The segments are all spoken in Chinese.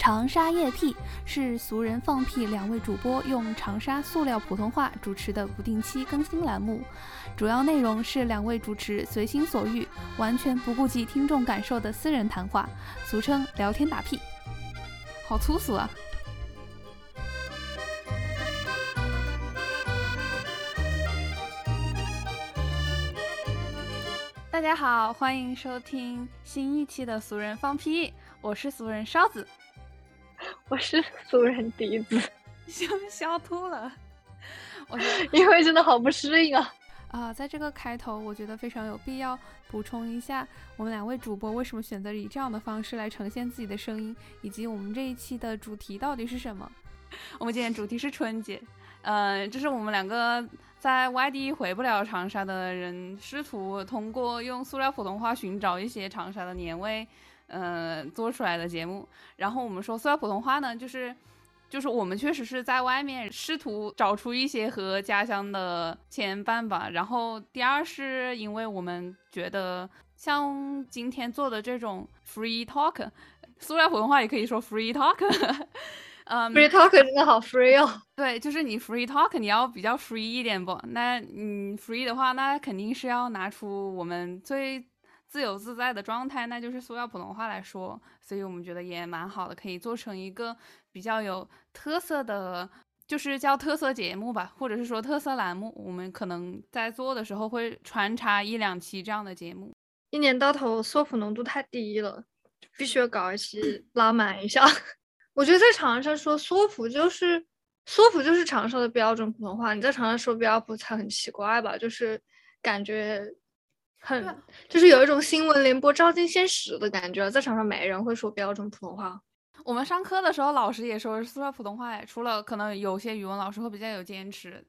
长沙夜屁是俗人放屁两位主播用长沙塑料普通话主持的不定期更新栏目，主要内容是两位主持随心所欲，完全不顾及听众感受的私人谈话，俗称聊天打屁。好粗俗啊！大家好，欢迎收听新一期的俗人放屁，我是俗人烧子。我是俗人笛子，笑秃了，因为真的好不适应啊！在这个开头，我觉得非常有必要补充一下，我们两位主播为什么选择以这样的方式来呈现自己的声音，以及我们这一期的主题到底是什么。我们今天主题是春节，这是我们两个在外地回不了长沙的人，试图通过用塑料普通话寻找一些长沙的年味。做出来的节目，然后我们说塑料普通话呢，就是我们确实是在外面试图找出一些和家乡的牵绊吧。然后第二是因为我们觉得像今天做的这种 free talk， 塑料普通话也可以说 free talk 、free talk 真的好 free 哦。对，就是你 free talk 你要比较 free 一点吧，那你 free 的话那肯定是要拿出我们最自由自在的状态，那就是塑料普通话来说，所以我们觉得也蛮好的，可以做成一个比较有特色的，就是叫特色节目吧，或者是说特色栏目，我们可能在做的时候会穿插一两期这样的节目。一年到头缩普浓度太低了，必须要搞一期拉满一下。我觉得在长沙说缩普就是长沙的标准普通话，你在长沙说标普才很奇怪吧，就是感觉很就是有一种新闻联播照进现实的感觉，在场上没人会说标准普通话。我们上课的时候老师也说塑料普通话，除了可能有些语文老师会比较有坚持。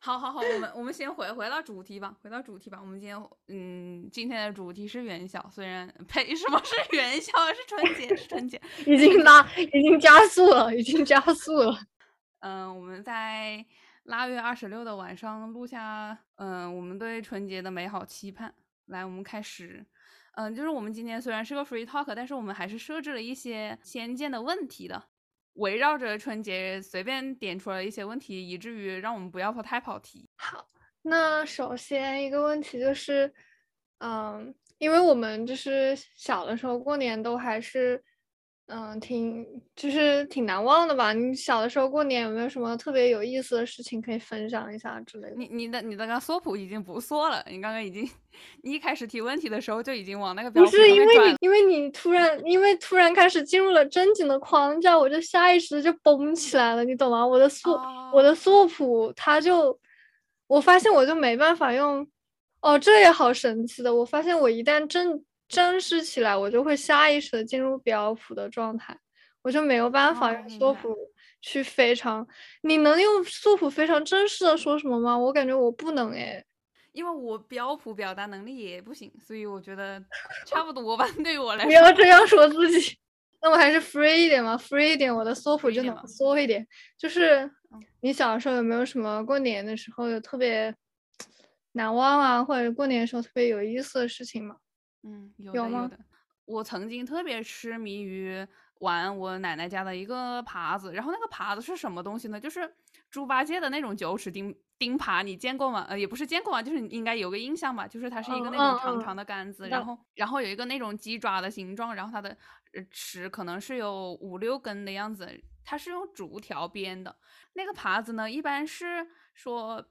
好，我们先回到主题吧，我们今天的主题是元宵，虽然呸，什么是元宵？是春节，已经加速了。我们在腊月26的晚上录下我们对春节的美好期盼。来，我们开始。就是我们今天虽然是个 free talk， 但是我们还是设置了一些先见的问题的，围绕着春节随便点出了一些问题，以至于让我们不要太跑题。好，那首先一个问题就是因为我们就是小的时候过年都还是挺难忘的吧。你小的时候过年有没有什么特别有意思的事情可以分享一下之类的？你的刚缩普已经不缩了，你刚刚已经，你一开始提问题的时候就已经往那个标准不是因为你突然开始进入了正经的框架，我就下意识就绷起来了，你懂吗？我的缩普它就，我发现我就没办法用这也好神奇的，我发现我一旦正式起来，我就会下意识的进入标普的状态，我就没有办法用缩普去非常你能用缩普非常正式的说什么吗？我感觉我不能因为我标普表达能力也不行，所以我觉得差不多吧。对我来说不要这样说自己，那我还是 free 一点嘛，我的缩普就能缩一点。就是你小时候有没有什么过年的时候有特别难忘啊，或者过年的时候特别有意思的事情吗？有的。我曾经特别痴迷于玩我奶奶家的一个耙子，然后那个耙子是什么东西呢？就是猪八戒的那种9齿钉耙，你见过吗？也不是见过吗，就是你应该有个印象吧，就是它是一个那种长长的杆子，然后有一个那种鸡爪的形状，然后它的齿可能是有5-6根的样子，它是用竹条编的。那个耙子呢，一般是说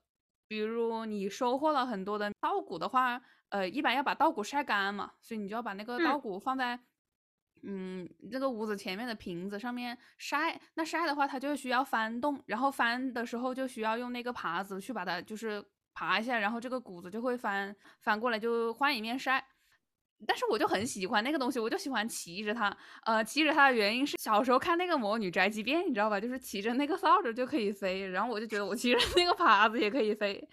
比如你收获了很多的稻谷的话，一般要把稻谷晒干嘛，所以你就要把那个稻谷放在那个屋子前面的瓶子上面晒。那晒的话它就需要翻动，然后翻的时候就需要用那个耙子去把它就是耙一下，然后这个谷子就会翻过来，就换一面晒。但是我就很喜欢那个东西，我就喜欢骑着它。骑着它的原因是小时候看那个魔女宅急便，你知道吧，就是骑着那个扫帚就可以飞，然后我就觉得我骑着那个耙子也可以飞，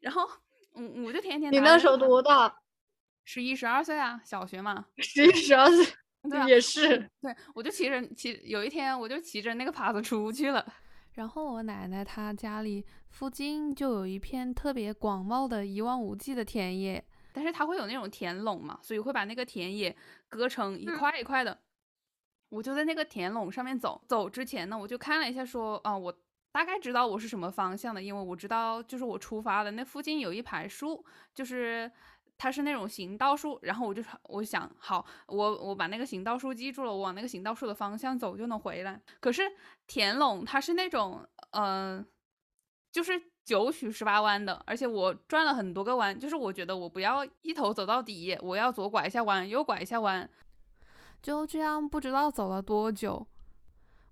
然后我就天天。你那时候多大？11-12岁啊，小学嘛。11-12岁，对、啊，也是。对，我就有一天我就骑着那个耙子出去了。然后我奶奶她家里附近就有一片特别广袤的一望无际的田野，但是它会有那种田垄嘛，所以会把那个田野割成一块一块的。我就在那个田垄上面走之前呢，我就看了一下说我大概知道我是什么方向的，因为我知道就是我出发的那附近有一排树，就是它是那种行道树，然后我想好，我把那个行道树记住了，我往那个行道树的方向走就能回来。可是田垄它是那种就是9曲18弯的，而且我转了很多个弯，就是我觉得我不要一头走到底，我要左拐一下弯右拐一下弯，就这样不知道走了多久。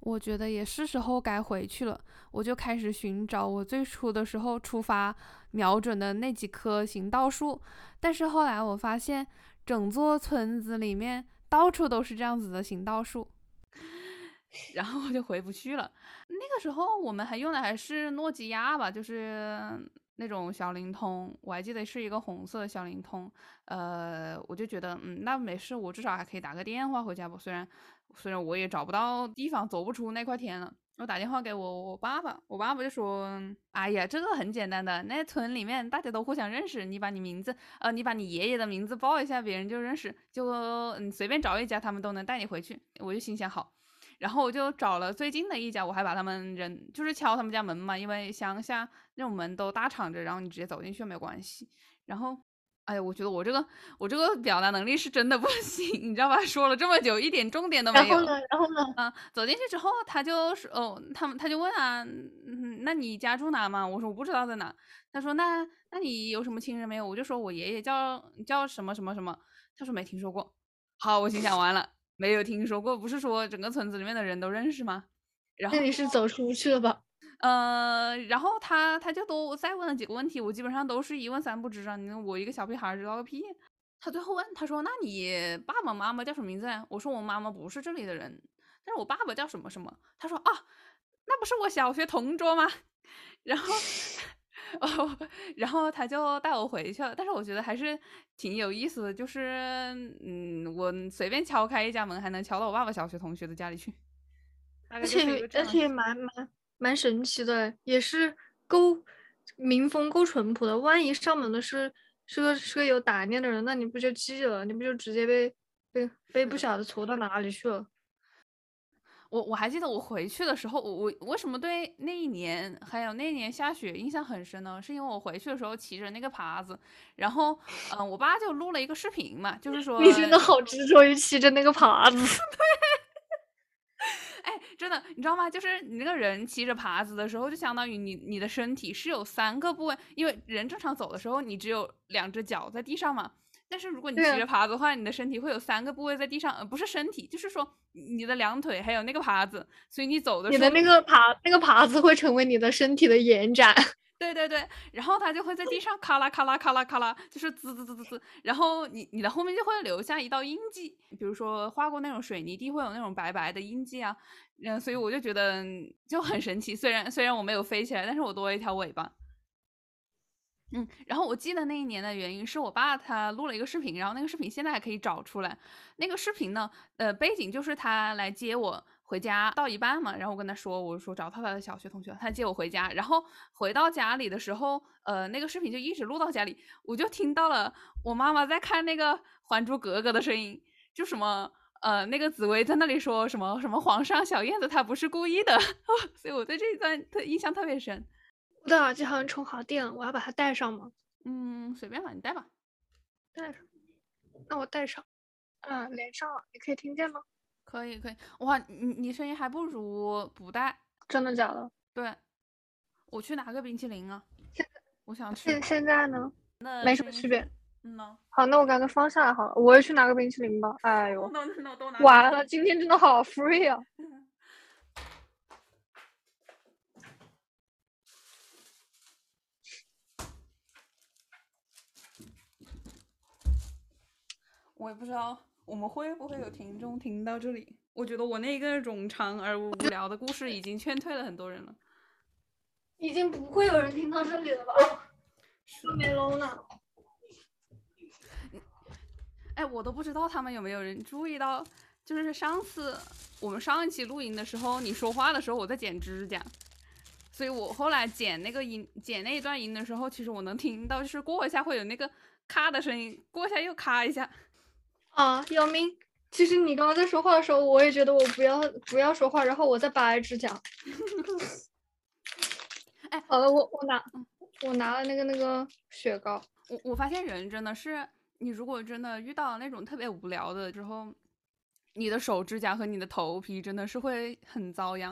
我觉得也是时候该回去了，我就开始寻找我最初的时候出发瞄准的那几棵行道树，但是后来我发现整座村子里面到处都是这样子的行道树，然后我就回不去了。那个时候我们还用的还是诺基亚吧，就是那种小灵通，我还记得是一个红色的小灵通，我就觉得那没事，我至少还可以打个电话回家吧。虽然我也找不到地方，走不出那块田了，我打电话给我爸爸，我爸爸就说，哎呀，这个很简单的，那村里面大家都互相认识，你把你名字你把你爷爷的名字报一下，别人就认识，就你随便找一家，他们都能带你回去。我就心想好，然后我就找了最近的一家，我还把他们人就是敲他们家门嘛，因为乡下那种门都大敞着，然后你直接走进去没有关系。然后哎呀，我觉得我这个表达能力是真的不行，你知道吧？说了这么久一点重点都没有。然后呢？走进去之后他就说他就问啊，那你家住哪吗？我说我不知道在哪。他说那你有什么亲人没有？我就说我爷爷叫什么什么什么。他说没听说过。好，我心想完了。没有听说过，不是说整个村子里面的人都认识吗？然后那你是走出去了吧？然后他就都再问了几个问题，我基本上都是一问三不知啊，我一个小屁孩知道个屁。他最后问，他说那你爸爸妈妈叫什么名字？我说我妈妈不是这里的人，但是我爸爸叫什么什么。他说啊，那不是我小学同桌吗？然后然后他就带我回去了。但是我觉得还是挺有意思的，就是我随便敲开一家门还能敲到我爸爸小学同学的家里去，而且蛮神奇的，也是够民风够淳朴的。万一上门的是个有打念的人，那你不就记了，你不就直接被不晓得锄到哪里去了。我还记得我回去的时候，我为什么对那一年还有那一年下雪印象很深呢？是因为我回去的时候骑着那个耙子，然后我爸就录了一个视频嘛，就是说你真的好执着于骑着那个耙子。对，哎，真的，你知道吗？就是你那个人骑着耙子的时候，就相当于你的身体是有3个部位，因为人正常走的时候你只有2只脚在地上嘛。但是如果你骑着耙子的话，你的身体会有3个部位在地上，不是身体，就是说你的2腿还有那个耙子，所以你走的时候，你的那个耙子会成为你的身体的延展。对对对，然后它就会在地上咔啦咔啦咔啦咔啦，就是滋滋滋滋滋，然后你的后面就会留下一道印记，比如说画过那种水泥地会有那种白白的印记啊，所以我就觉得就很神奇。虽然我没有飞起来，但是我多了一条尾巴。然后我记得那一年的原因是我爸他录了一个视频，然后那个视频现在还可以找出来。那个视频呢，背景就是他来接我回家到一半嘛，然后我跟他说，我说找他的小学同学，他接我回家，然后回到家里的时候，那个视频就一直录到家里，我就听到了我妈妈在看那个《还珠格格》的声音，就什么那个紫薇在那里说什么什么皇上小燕子她不是故意的，所以我对这一段印象特别深。我的耳机好像充好电了，我要把它带上吗？随便吧，你带吧。带上，那我带上。连上了，你可以听见吗？可以。哇，你声音还不如不带。真的假的？对，我去拿个冰淇淋啊。我想吃。现在呢？那没什么区别。好，那我刚刚放下来好了，我也去拿个冰淇淋吧。哎呦，那都拿。完了，今天真的好 free 啊。我也不知道我们会不会有听众听到这里，我觉得我那个冗长而无聊的故事已经劝退了很多人了，已经不会有人听到这里了吧？都没漏呢。哎，我都不知道他们有没有人注意到，就是我们上一期录音的时候，你说话的时候我在剪指甲，所以我后来剪那一段音的时候，其实我能听到，就是过一下会有那个咔的声音，过一下又咔一下。啊，姚明，其实你刚刚在说话的时候，我也觉得我不要说话，然后我再拔一只脚。哎，好了，我拿了那个雪糕。我发现人真的是，你如果真的遇到那种特别无聊的之后，你的手指甲和你的头皮真的是会很遭殃。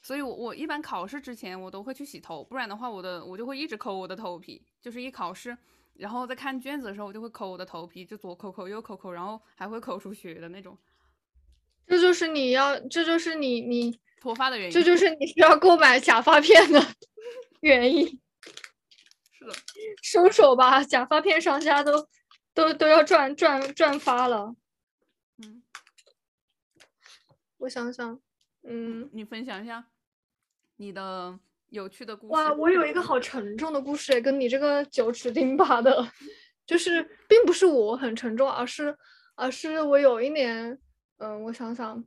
所以我一般考试之前我都会去洗头，不然的话我就会一直抠我的头皮，就是一考试。然后在看卷子的时候，我就会抠我的头皮，就左抠抠右抠抠，然后还会抠出血的那种。这就是你脱发的原因，这就是你需要购买假发片的原因。是的，收手吧，假发片商家都要赚发了。嗯，我想想，你分享一下你的有趣的故事。哇，我有一个好沉重的故事，跟你这个九齿钉耙的，就是并不是我很沉重，而是我有一年，我想想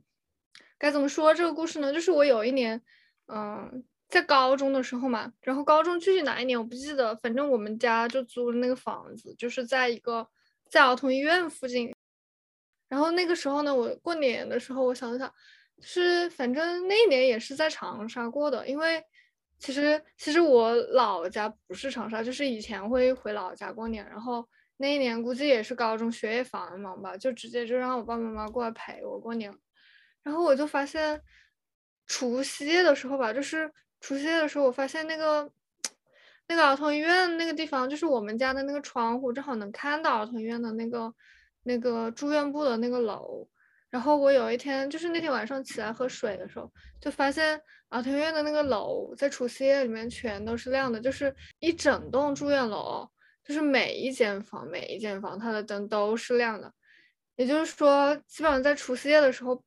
该怎么说这个故事呢？就是我有一年，在高中的时候嘛，然后高中具体哪一年我不记得，反正我们家就租了那个房子，就是在儿童医院附近。然后那个时候呢，我过年的时候，我想想，就是反正那一年也是在长沙过的，因为其实我老家不是长沙，就是以前会回老家过年，然后那一年估计也是高中学业繁忙吧，就直接就让我爸爸妈妈过来陪我过年。然后我就发现除夕夜的时候，我发现那个儿童医院那个地方，就是我们家的那个窗户正好能看到儿童医院的那个住院部的那个楼。然后我有一天，就是那天晚上起来喝水的时候，就发现儿童医院的那个楼在除夕夜里面全都是亮的，就是一整栋住院楼，就是每一间房它的灯都是亮的。也就是说，基本上在除夕夜的时候，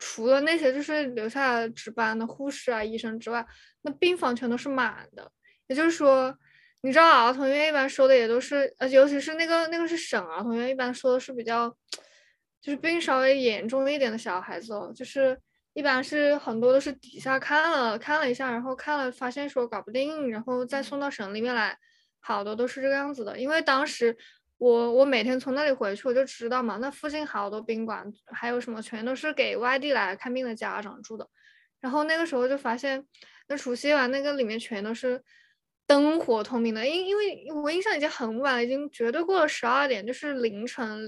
除了那些就是留下来值班的护士啊、医生之外，那病房全都是满的。也就是说，你知道儿童医院一般收的也都是，尤其是那个是省儿童医院，一般收的是比较，就是病稍微严重一点的小孩子哦，就是一般是很多都是底下看了一下，然后发现说搞不定，然后再送到省里面来，好多都是这个样子的。因为当时我每天从那里回去，我就知道嘛，那附近好多宾馆还有什么全都是给外地来看病的家长住的。然后那个时候就发现，那除夕晚那个里面全都是灯火通明的，因为我印象已经很晚了，已经绝对过了12点，就是凌晨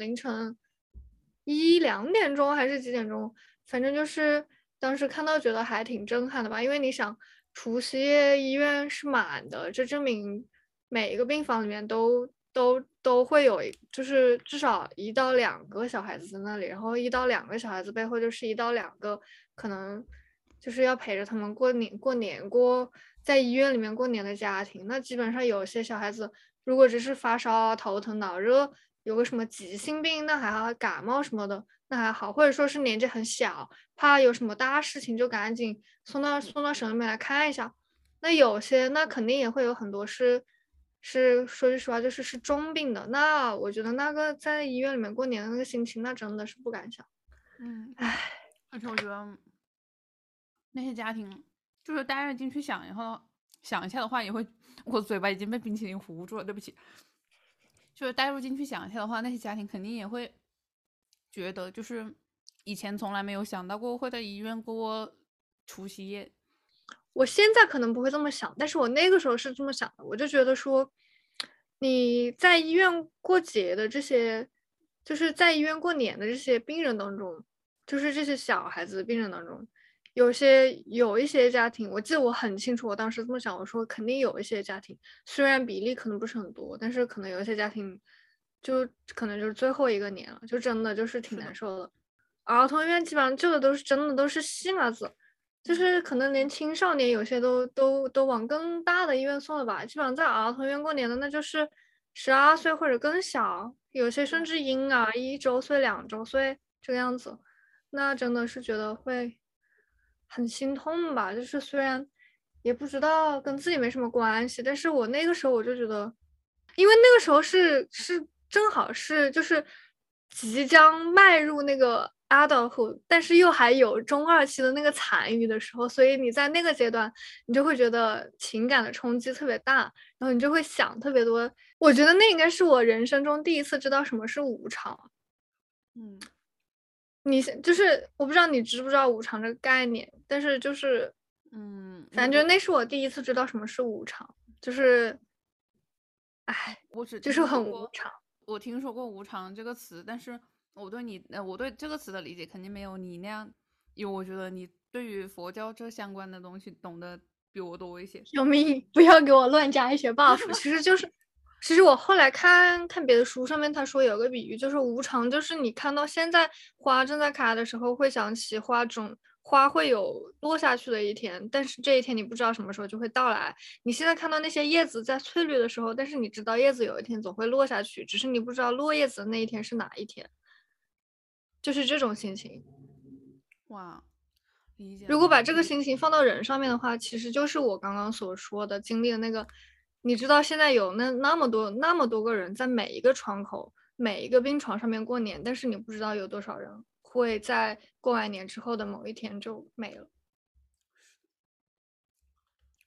1-2点钟还是几点钟，反正就是当时看到觉得还挺震撼的吧。因为你想，除夕夜医院是满的，这证明每一个病房里面都会有，就是至少1到2个小孩子在那里，然后1到2个小孩子背后就是1到2个可能就是要陪着他们过在医院里面过年的家庭。那基本上有些小孩子如果只是发烧、头疼、脑热，有个什么急性病，那还好，感冒什么的那还好，或者说是年纪很小，怕有什么大事情就赶紧送到省里面来看一下。那有些那肯定也会有很多是说句实话，就是重病的。那我觉得那个在医院里面过年的那个心情，那真的是不敢想。唉，而且我觉得那些家庭就是待着进去想，然后想一下的话也会，我嘴巴已经被冰淇淋糊住了，对不起。就是带入进去想一下的话，那些家庭肯定也会觉得，就是以前从来没有想到过会在医院过除夕夜。我现在可能不会这么想，但是我那个时候是这么想的。我就觉得说，你在医院过节的这些，就是在医院过年的这些病人当中，就是这些小孩子的病人当中，有一些家庭，我记得我很清楚，我当时这么想，我说肯定有一些家庭，虽然比例可能不是很多，但是可能有一些家庭就可能就是最后一个年了，就真的就是挺难受的。儿童医院基本上救的都是真的都是细麻子，就是可能连青少年有些都往更大的医院送了吧。基本上在儿童医院过年的，那就是12岁或者更小，有些甚至婴儿1周岁、2周岁这个样子。那真的是觉得会很心痛吧，就是虽然也不知道跟自己没什么关系，但是我那个时候我就觉得，因为那个时候是正好是就是即将迈入那个 adulthood， 但是又还有中二期的那个残余的时候，所以你在那个阶段，你就会觉得情感的冲击特别大，然后你就会想特别多。我觉得那应该是我人生中第一次知道什么是无常。你就是我不知道你知不知道无常这个概念，但是就是反正那是我第一次知道什么是无常，就是我只就是很无常。我听说过无常这个词，但是我对这个词的理解肯定没有你那样，因为我觉得你对于佛教这相关的东西懂得比我多一些。救命，不要给我乱加一些 buff。 其实我后来看别的书上面他说有个比喻，就是无常就是你看到现在花正在开的时候会想起花会有落下去的一天，但是这一天你不知道什么时候就会到来。你现在看到那些叶子在翠绿的时候，但是你知道叶子有一天总会落下去，只是你不知道落叶子的那一天是哪一天，就是这种心情。哇，理解。如果把这个心情放到人上面的话，其实就是我刚刚所说的经历的那个，你知道现在有那么多个人在每一个窗口每一个病床上面过年，但是你不知道有多少人会在过完年之后的某一天就没了。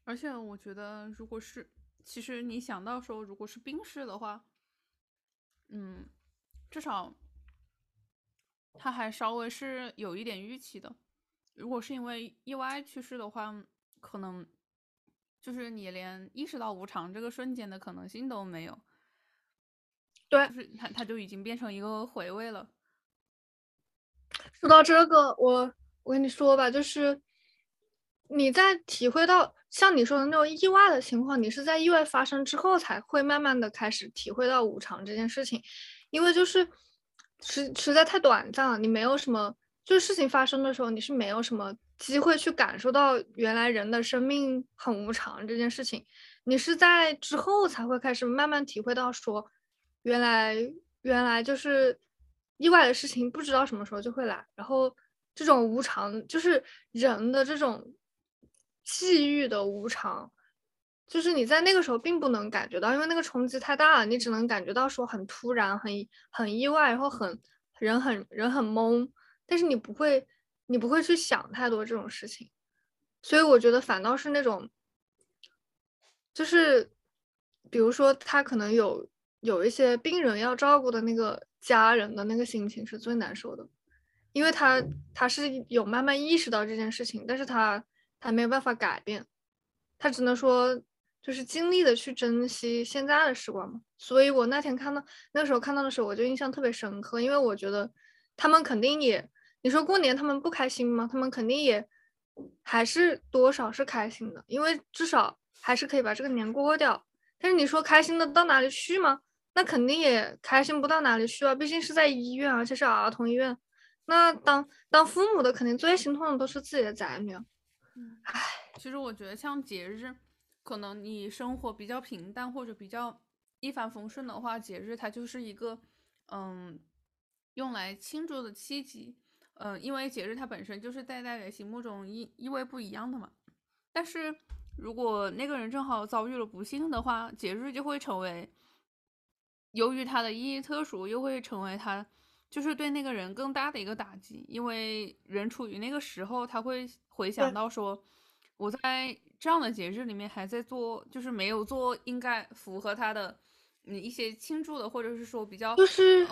而且我觉得如果是其实你想到说如果是病逝的话，至少他还稍微是有一点预期的。如果是因为意外去世的话，可能就是你连意识到无常这个瞬间的可能性都没有。对，就是他就已经变成一个回味了。说到这个，我跟你说吧，就是你在体会到像你说的那种意外的情况，你是在意外发生之后才会慢慢的开始体会到无常这件事情，因为就是实在太短暂了，你没有什么，就是事情发生的时候你是没有什么机会去感受到原来人的生命很无常这件事情，你是在之后才会开始慢慢体会到说原来就是意外的事情不知道什么时候就会来，然后这种无常就是人的这种际遇的无常，就是你在那个时候并不能感觉到，因为那个冲击太大了，你只能感觉到说很突然很意外，然后人很懵，但是你不会去想太多这种事情。所以我觉得反倒是那种就是比如说他可能有一些病人要照顾的那个家人的那个心情是最难受的，因为他是有慢慢意识到这件事情，但是他没有办法改变，他只能说就是尽力的去珍惜现在的时光嘛。所以我那天看到的时候我就印象特别深刻，因为我觉得他们肯定也，你说过年他们不开心吗？他们肯定也还是多少是开心的，因为至少还是可以把这个年过掉。但是你说开心的到哪里去吗？那肯定也开心不到哪里去啊，毕竟是在医院，而且是儿童医院。那当父母的肯定最心痛的都是自己的子女。其实我觉得像节日，可能你生活比较平淡或者比较一帆风顺的话，节日它就是一个用来庆祝的契机。因为节日它本身就是带给心目中意味不一样的嘛。但是如果那个人正好遭遇了不幸的话，节日就会成为，由于它的意义特殊，又会成为它就是对那个人更大的一个打击，因为人处于那个时候，他会回想到说我在这样的节日里面还在做，就是没有做应该符合他的一些庆祝的或者是说比较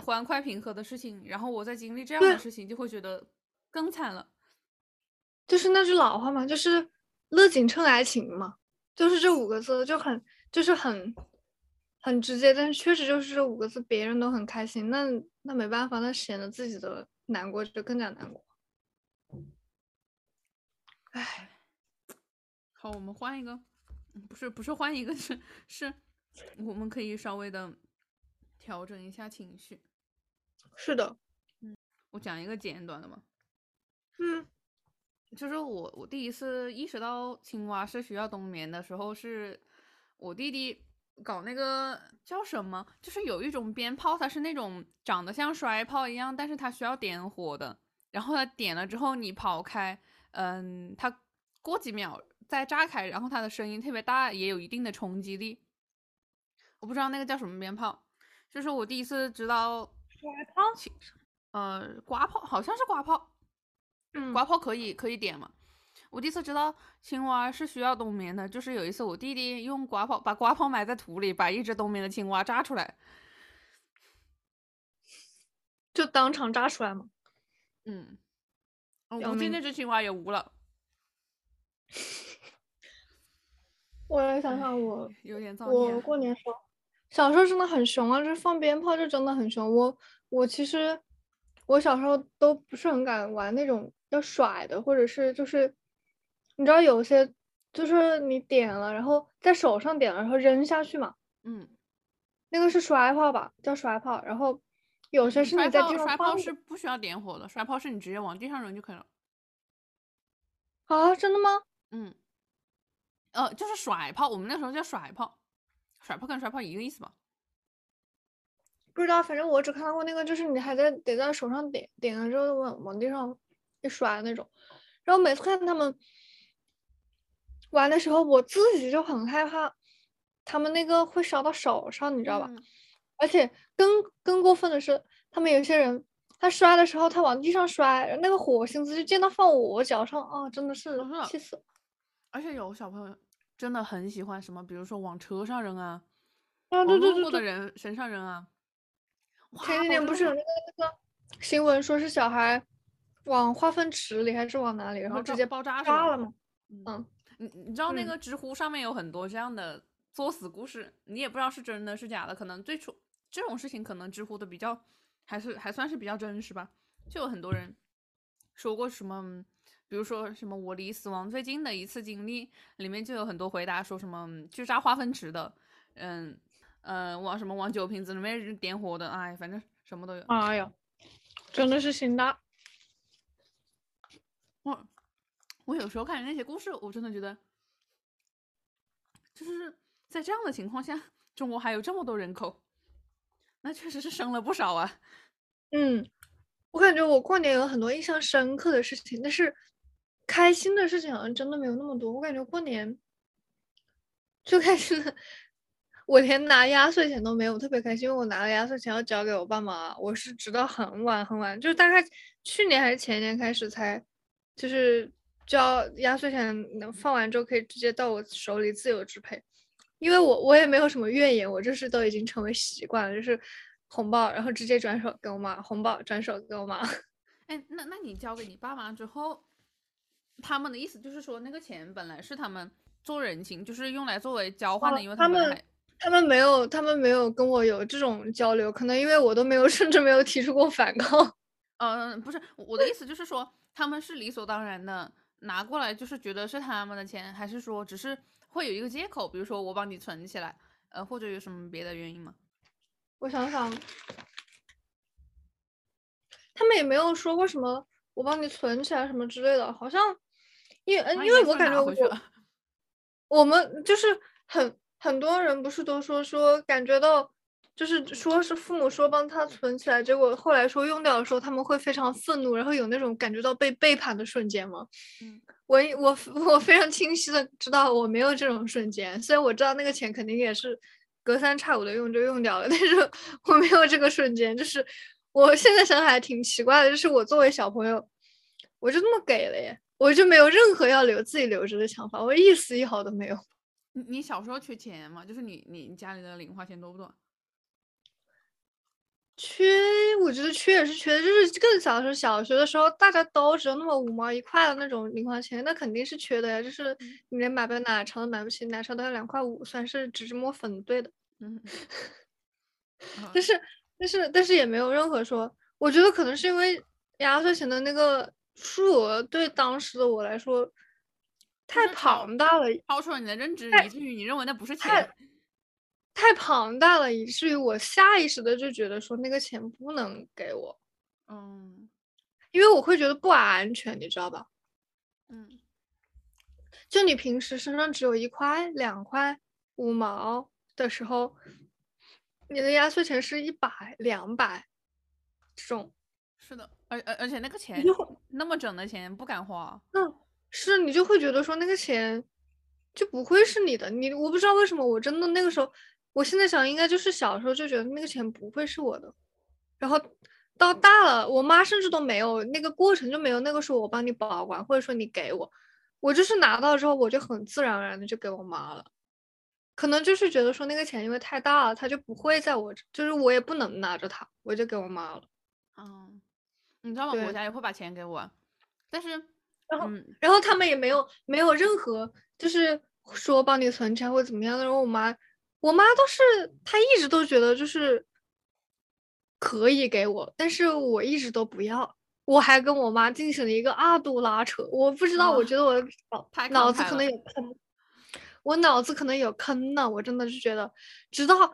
欢快平和的事情，然后我在经历这样的事情就会觉得更惨了。就是那句老话嘛，就是乐景趁来情嘛，就是这五个字很直接，但是确实就是这五个字，别人都很开心，那没办法，那显得自己的难过就更加难过。好，我们换一个，不是换一个，是我们可以稍微的调整一下情绪。是的，我讲一个简短的嘛。就是我第一次意识到青蛙是需要冬眠的时候，是我弟弟搞那个叫什么，就是有一种鞭炮，它是那种长得像摔炮一样，但是它需要点火的，然后它点了之后你刨开，它过几秒再炸开，然后它的声音特别大，也有一定的冲击力。我不知道那个叫什么鞭炮，就是我第一次知道刮炮，好像是刮炮，刮炮可以点嘛。我第一次知道青蛙是需要冬眠的，就是有一次我弟弟用刮炮把刮炮埋在土里，把一只冬眠的青蛙炸出来，就当场炸出来吗？嗯，我今天这情话也无了。我来想想我，有点造孽。我过年时候，小时候真的很熊啊，就是放鞭炮就真的很熊。我其实我小时候都不是很敢玩那种要甩的，或者是就是你知道有些就是你点了，然后在手上点了，然后扔下去嘛。嗯，那个是甩炮吧，叫甩炮。然后有些是你在地上放。甩炮是不需要点火的，甩炮是你直接往地上扔就可以了。啊，真的吗？嗯。就是甩炮，我们那时候叫甩炮，甩炮跟甩炮一个意思吧？不知道，反正我只看到过那个，就是你还得在手上点了之后往地上一甩那种。然后每次看他们玩的时候，我自己就很害怕，他们那个会烧到手上，你知道吧？嗯、而且更过分的是，他们有些人他摔的时候，他往地上摔，那个火星子就溅到放我脚上啊、哦，真的是气死了。而且有小朋友真的很喜欢什么，比如说往车上扔啊，往路过的人身上扔啊。前几年不是有那个新闻说是小孩往化粪池里还是往哪里，然后直接爆炸了嘛？嗯，你知道那个知乎上面有很多这样的作死故事，你也不知道是真的是假的，可能最初这种事情可能知乎的比较还算是比较真实吧，就有很多人说过什么。比如说什么我离死亡最近的一次经历，里面就有很多回答说什么去炸化粪池的，往酒瓶子里面点火的，哎，反正什么都有。哎呀，真的是心大。我有时候看那些故事，我真的觉得，就是在这样的情况下，中国还有这么多人口，那确实是生了不少啊。嗯，我感觉我过年有很多印象深刻的事情，但是。开心的事情好像真的没有那么多，我感觉过年最开心的，我连拿压岁钱都没有特别开心，因为我拿了压岁钱要交给我爸妈，我是直到很晚很晚，就大概去年还是前年开始才，就是交压岁钱能放完之后可以直接到我手里自由支配，因为我也没有什么怨言，我就是都已经成为习惯了，就是红包然后直接转手给我妈，红包转手给我妈。哎，那你交给你爸妈之后？他们的意思就是说，那个钱本来是他们做人情，就是用来作为交换的，因为他们没有跟我有这种交流，可能因为我都没有，甚至没有提出过反抗。不是，我的意思就是说，他们是理所当然的拿过来，就是觉得是他们的钱，还是说只是会有一个借口，比如说我帮你存起来，或者有什么别的原因吗？我想想，他们也没有说过什么我帮你存起来什么之类的，好像。因为我感觉我们就是很多人不是都说感觉到就是说是父母说帮他存起来，结果后来说用掉的时候他们会非常愤怒，然后有那种感觉到被背叛的瞬间吗？嗯，我非常清晰的知道我没有这种瞬间，虽然我知道那个钱肯定也是隔三差五的用就用掉了，但是我没有这个瞬间，就是我现在想想还挺奇怪的，就是我作为小朋友我就那么给了耶，我就没有任何要留自己留着的想法，我一丝一毫都没有。你小时候缺钱吗？就是你家里的零花钱多不多？缺，我觉得缺也是缺的，就是更小学的时候，大家都只有那么5毛1块的那种零花钱，那肯定是缺的呀。就是你连买杯奶茶都买不起，奶茶都要2.5块，算是植脂末粉兑的。嗯，但是也没有任何说，我觉得可能是因为压岁钱的那个。数额对当时的我来说太庞大了，超出了你的认知，以至于你认为那不是钱，太庞大了，以至于我下意识的就觉得说那个钱不能给我，嗯，因为我会觉得不安全，你知道吧？嗯，就你平时身上只有1块2块5毛的时候，你的压岁钱是100、200这种。是的，而且那个钱那么整的钱不敢花，嗯，是你就会觉得说那个钱就不会是你的，我不知道为什么，我真的那个时候，我现在想应该就是小时候就觉得那个钱不会是我的，然后到大了，我妈甚至都没有那个过程，就没有那个时候我帮你保管或者说你给我就是拿到之后我就很自然而然的就给我妈了，可能就是觉得说那个钱因为太大了，她就不会在我，就是我也不能拿着它，我就给我妈了，嗯。你知道吗？国家也会把钱给我，但是然后他们也没有任何就是说帮你存钱或怎么样的。然后我妈都是她一直都觉得就是可以给我，但是我一直都不要。我还跟我妈进行了一个二度拉扯，我不知道，我觉得我脑子可能有坑，我脑子可能有坑呢。我真的是觉得，直到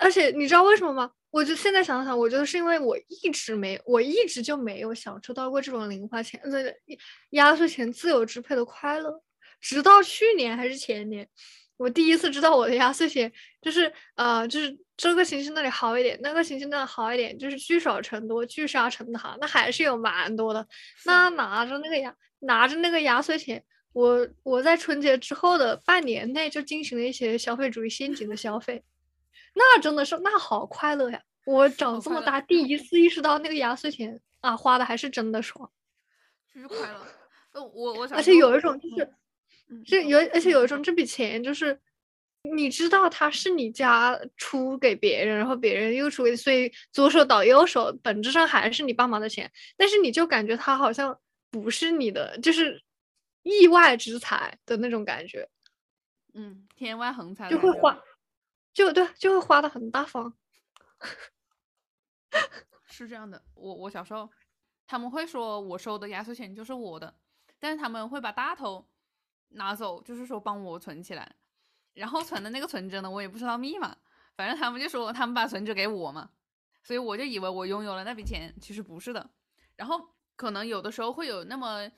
而且你知道为什么吗？我就现在想想，我觉得是因为我一直就没有享受到过这种零花钱、压岁钱自由支配的快乐。直到去年还是前年，我第一次知道我的压岁钱就是就是这个亲戚那里好一点，那个亲戚那里好一点，就是聚少成多，聚沙成塔，那还是有蛮多的。那拿着那个压岁钱，我在春节之后的半年内就进行了一些消费主义陷阱的消费。那真的是，那好快乐呀！我长这么大第一次意识到那个压岁钱啊，花的还是真的爽，就是快乐。而且有一种就是，这笔钱就是，你知道它是你家出给别人，然后别人又出给，所以左手倒右手，本质上还是你爸妈的钱，但是你就感觉它好像不是你的，就是意外之财的那种感觉。嗯，天外横财就会花。就会花的很大方。是这样的，我小时候他们会说我收的压岁钱就是我的，但是他们会把大头拿走，就是说帮我存起来，然后存的那个存折呢，我也不知道密码，反正他们就说他们把存折给我嘛，所以我就以为我拥有了那笔钱，其实不是的。然后可能有的时候会有那么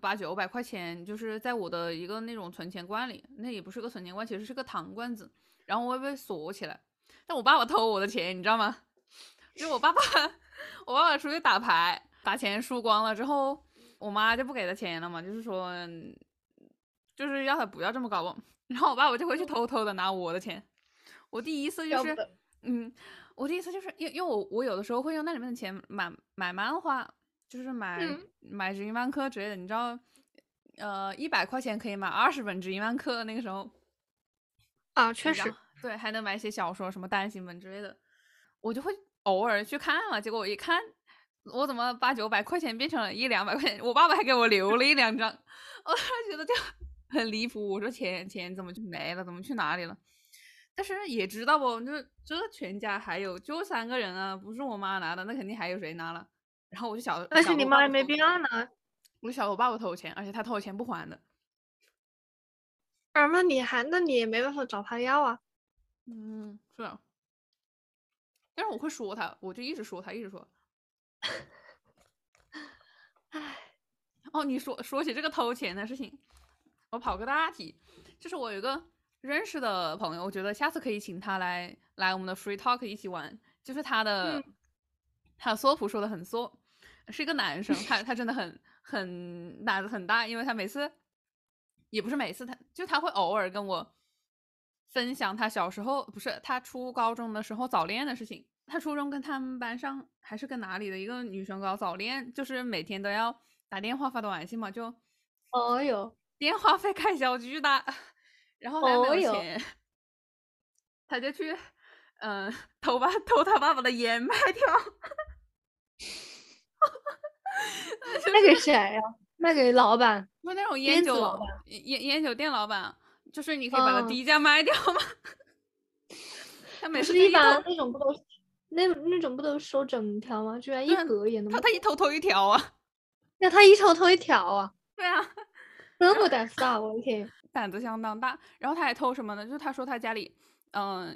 800-900块钱，就是在我的一个那种存钱罐里，那也不是个存钱罐，其实是个糖罐子，然后我会被锁起来。但我爸爸偷我的钱，你知道吗？就我爸爸出去打牌，把钱输光了之后，我妈就不给他钱了嘛，就是说就是要他不要这么搞我。然后我爸爸就会去偷偷的拿我的钱。我第一次就是我第一次就是因为我有的时候会用那里面的钱买漫画，就是买《指印万科》之类的，你知道100块钱可以买20本《指印万科》那个时候。啊，确实，对，还能买一些小说，什么单行本之类的，我就会偶尔去看嘛。结果我一看，我怎么800-900块钱变成了100-200块钱？我爸爸还给我留了一两张，我当时觉得就很离谱。我说钱怎么就没了？怎么去哪里了？但是也知道不，就是这全家还有就3个人啊，不是我妈拿的，那肯定还有谁拿了。然后我就想，但是你妈也没必要拿。我就想我爸爸偷钱，而且他偷钱不还的。那你也没办法找他要啊。是啊，但是我会说他，我就一直说。唉，你说起这个偷钱的事情，我跑个大题，就是我有一个认识的朋友，我觉得下次可以请他来我们的 free talk 一起玩，就是他缩谱说的很缩，是一个男生，他真的很胆子很大，因为他每次。也不是每次他会偶尔跟我分享他小时候，不是他初高中的时候早恋的事情。他初中跟他们班上还是跟哪里的一个女生搞早恋，就是每天都要打电话发短信嘛，就哦哟，电话费开销巨大，然后他没有钱，他就去偷他爸爸的烟卖掉，那个谁呀？卖给老板，那种烟酒店老板，就是你可以把它低价卖掉吗？他每次一般那种不都收整条吗？居然一盒也能卖，他一头偷一条啊！那他一头偷一条啊！对啊，那么胆子大，我的天，胆子相当大。然后他还偷什么呢？就是他说他家里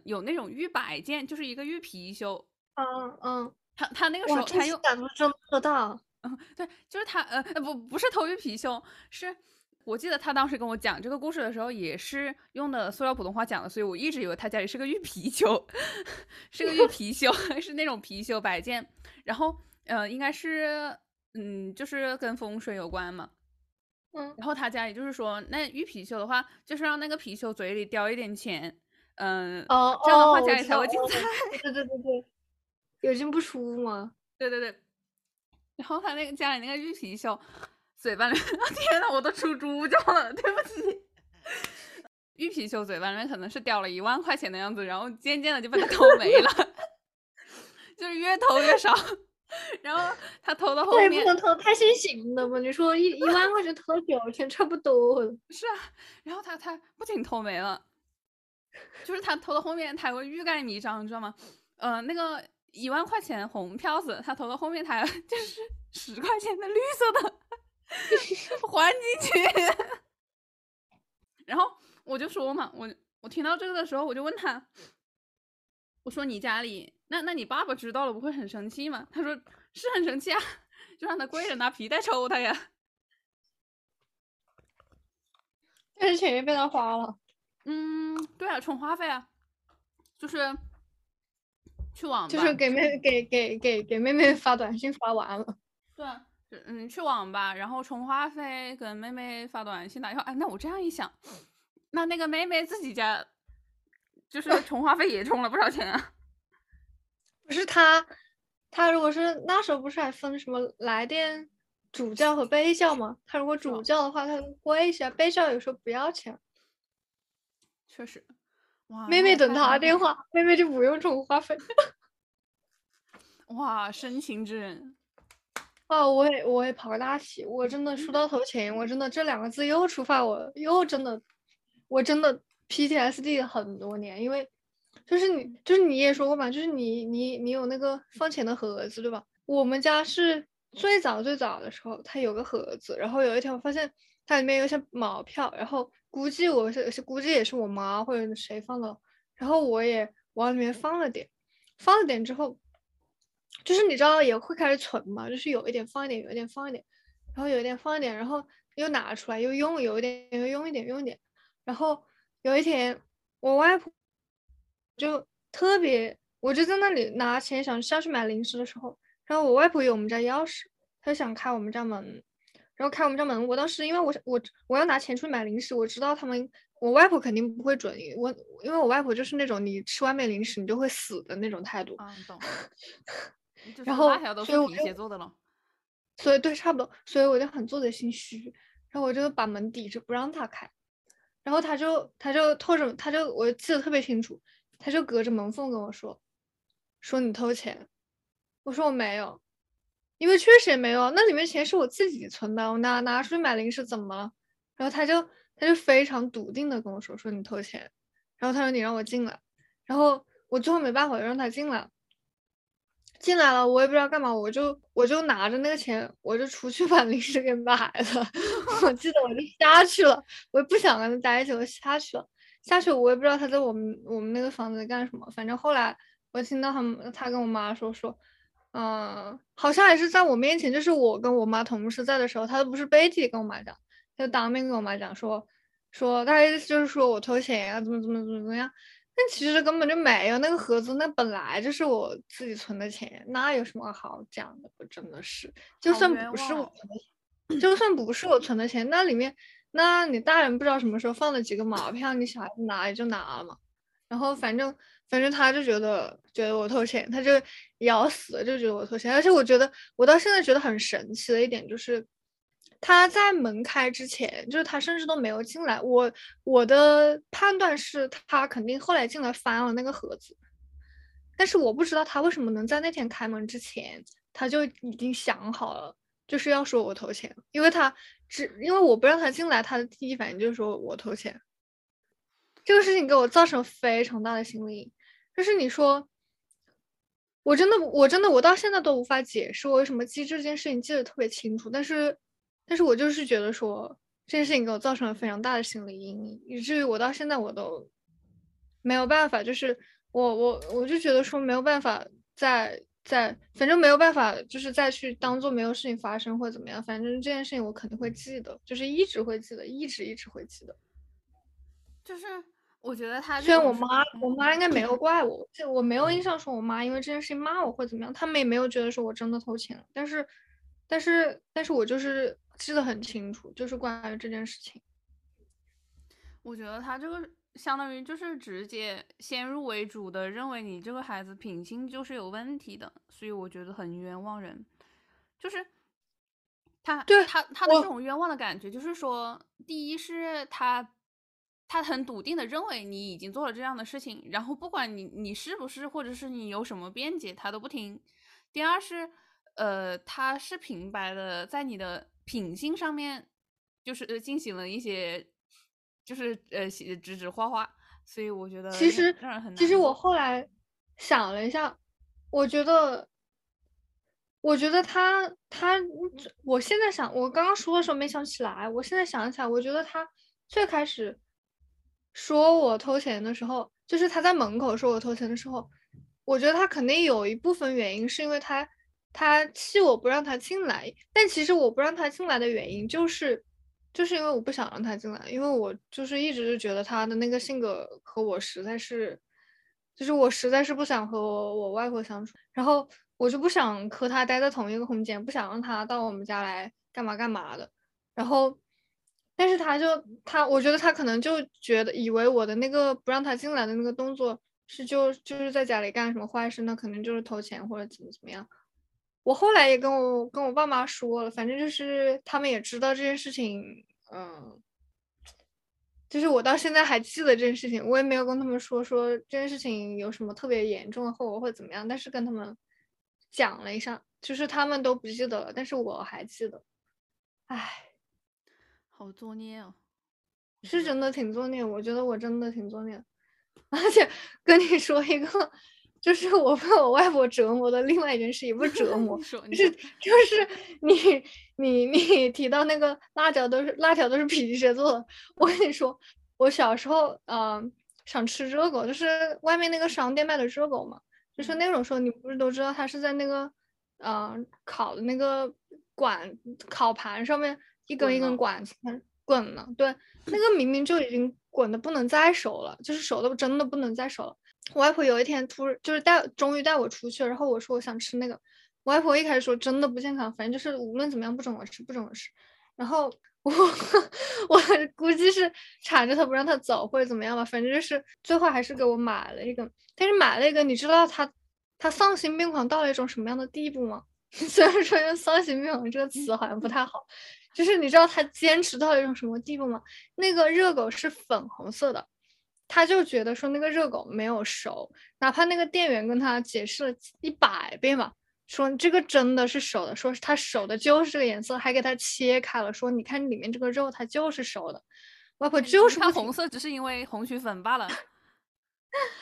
有那种玉摆件，就是一个玉貔貅。他那个时候他又胆子真的大。对，就是他不是偷玉貔貅，是我记得他当时跟我讲这个故事的时候也是用的塑料普通话讲的，所以我一直以为他家里是个玉貔貅，是个玉貔貅，是那种貔貅摆件，然后应该是就是跟风水有关嘛，然后他家里就是说那玉貔貅的话就是让那个貔貅嘴里叼一点钱，这样的话家里才会进财，对，有进不出嘛，对。然后他那个家里那个玉貔貅，嘴巴里面，天哪，我都出猪叫了，对不起。玉貔貅嘴巴里面可能是掉了10000块钱的样子，然后渐渐的就被他偷没了，就是越偷越少，然后他投到后面，对，不能投太心形的嘛。你说1万块钱投了9000，差不多。是啊，然后他不仅投没了，就是他投到后面，他有个欲盖弥彰，你知道吗？那个1万块钱红票子，他投到后面，他就是10块钱的绿色的还进去。然后我就说嘛，我听到这个的时候，我就问他，我说你家里。那你爸爸知道了不会很生气吗？他说是很生气啊，就让他跪着拿皮带抽他呀。但是钱也被他花了。嗯，对啊，充话费啊，就是去网吧，就是给妹妹发短信发完了。对啊，去网吧，然后充话费，跟妹妹发短信打电话。哎，那我这样一想，那个妹妹自己家就是充话费也充了不少钱啊。不是他如果是那时候不是还分什么来电主教和备教吗？他如果主教的话，他跪下；备教有时候不要钱。确实，哇！妹妹等他电话，妹妹就不用充话费。哇，深情之人！哦，我也跑大喜，我真的输到头前，我真的这两个字又触发我，又真的，我真的 PTSD 很多年，因为。就是你也说过嘛，就是你有那个放钱的盒子对吧？我们家是最早的时候，它有个盒子，然后有一天我发现它里面有些毛票，然后估计也是我妈或者谁放的，然后我也往里面放了点之后，就是你知道也会开始存嘛，就是有一点放一点，有一点放一点，然后有一点放一点，然后又拿出来又用，有一点又用一点用一点，然后有一天我外婆。就特别，我就在那里拿钱想下去买零食的时候，然后我外婆有我们家钥匙，她就想开我们家门，然后开我们家门，我当时因为我要拿钱出去买零食，我知道我外婆肯定不会准我，因为我外婆就是那种你吃外面零食你就会死的那种态度。啊，懂。然后所以我就做的了，所以对，差不多，所以我就很做贼心虚，然后我就把门抵着不让她开，然后她就透着，我记得特别清楚。他就隔着门缝跟我说你偷钱，我说我没有，因为确实也没有，那里面钱是我自己存的，我拿出去买零食怎么了？然后他就非常笃定的跟我说你偷钱，然后他说你让我进来，然后我最后没办法让他进来了，我也不知道干嘛，我就拿着那个钱，我就出去把零食给买了，我记得我就下去了，我也不想跟他在一起，我下去了。下去我也不知道他在我们那个房子干什么，反正后来我听到他跟我妈说，好像也是在我面前，就是我跟我妈同事在的时候，他不是背地跟我妈讲，他就当面跟我妈讲说大概就是说我偷钱啊，怎么样，但其实根本就没有，那个盒子那本来就是我自己存的钱，那有什么好讲的？我真的是，就算不是我存的钱，那里面。那你大人不知道什么时候放了几个毛票，你小孩子拿也就拿嘛。然后反正他就觉得我偷钱，他就咬死了，就觉得我偷钱。而且我觉得我到现在觉得很神奇的一点就是，他在门开之前，就是他甚至都没有进来。我的判断是他肯定后来进来翻了那个盒子，但是我不知道他为什么能在那天开门之前，他就已经想好了。就是要说我投钱，因为我不让他进来，他的第一反应就是说我投钱。这个事情给我造成非常大的心理阴影，就是你说，我真的我到现在都无法解释我为什么记这件事情记得特别清楚，但是我就是觉得说这件事情给我造成了非常大的心理阴影，以至于我到现在我都没有办法，就是我就觉得说没有办法反正没有办法，就是再去当做没有事情发生或怎么样，反正这件事情我肯定会记得，就是一直会记得，一直会记得。就是我觉得他虽然我妈应该没有怪我，我没有印象说我妈因为这件事情骂我或怎么样，他们也没有觉得说我真的偷钱了，但是我就是记得很清楚，就是关于这件事情。我觉得他这个。相当于就是直接先入为主的认为你这个孩子品性就是有问题的，所以我觉得很冤枉人。就是他的这种冤枉的感觉，就是说，第一是他很笃定的认为你已经做了这样的事情，然后不管你是不是或者是你有什么辩解，他都不听。第二是它是平白的在你的品性上面就是进行了一些就是指指花花，所以我觉得让人很难。其实我后来想了一下，我觉得他我现在想，我刚刚说的时候没想起来，我现在想起来，我觉得他最开始说我偷钱的时候，就是他在门口说我偷钱的时候，我觉得他肯定有一部分原因是因为他气我不让他进来，但其实我不让他进来的原因就是因为我不想让他进来，因为我就是一直就觉得他的那个性格和我实在是，就是我实在是不想和我外婆相处，然后我就不想和他待在同一个空间，不想让他到我们家来干嘛干嘛的。然后但是我觉得他可能就觉得以为我的那个不让他进来的那个动作是就是在家里干什么坏事，那可能就是偷钱或者怎么样。我后来也跟我爸妈说了，反正就是他们也知道这件事情，就是我到现在还记得这件事情，我也没有跟他们说这件事情有什么特别严重的后果或怎么样，但是跟他们讲了一下，就是他们都不记得了，但是我还记得。唉，好作孽哦，是真的挺作孽，我觉得我真的挺作孽。而且跟你说一个，就是我被我外婆折磨的另外一件事，也不是折磨，就是你提到那个辣条都是皮鞋做的。我跟你说，我小时候想吃热狗，就是外面那个商店卖的热狗嘛，就是那种时候你不是都知道它是在那个烤的那个烤盘上面。一根一根滚了，对，那个明明就已经滚的不能再熟了，就是熟的真的不能再熟了。我外婆有一天就是终于带我出去，然后我说我想吃那个，我外婆一开始说真的不健康，反正就是无论怎么样不准我吃。然后我估计是缠着她不让她走或者怎么样吧，反正就是最后还是给我买了一个。但是买了一个，你知道她丧心病狂到了一种什么样的地步吗？虽然说用丧心病狂这个词好像不太好，就是你知道他坚持到一种什么地步吗？那个热狗是粉红色的，他就觉得说那个热狗没有熟，哪怕那个店员跟他解释了100遍吧，说这个真的是熟的，说他熟的就是这个颜色，还给他切开了，说你看里面这个肉它就是熟的。外婆就是它红色只是因为红曲粉罢了。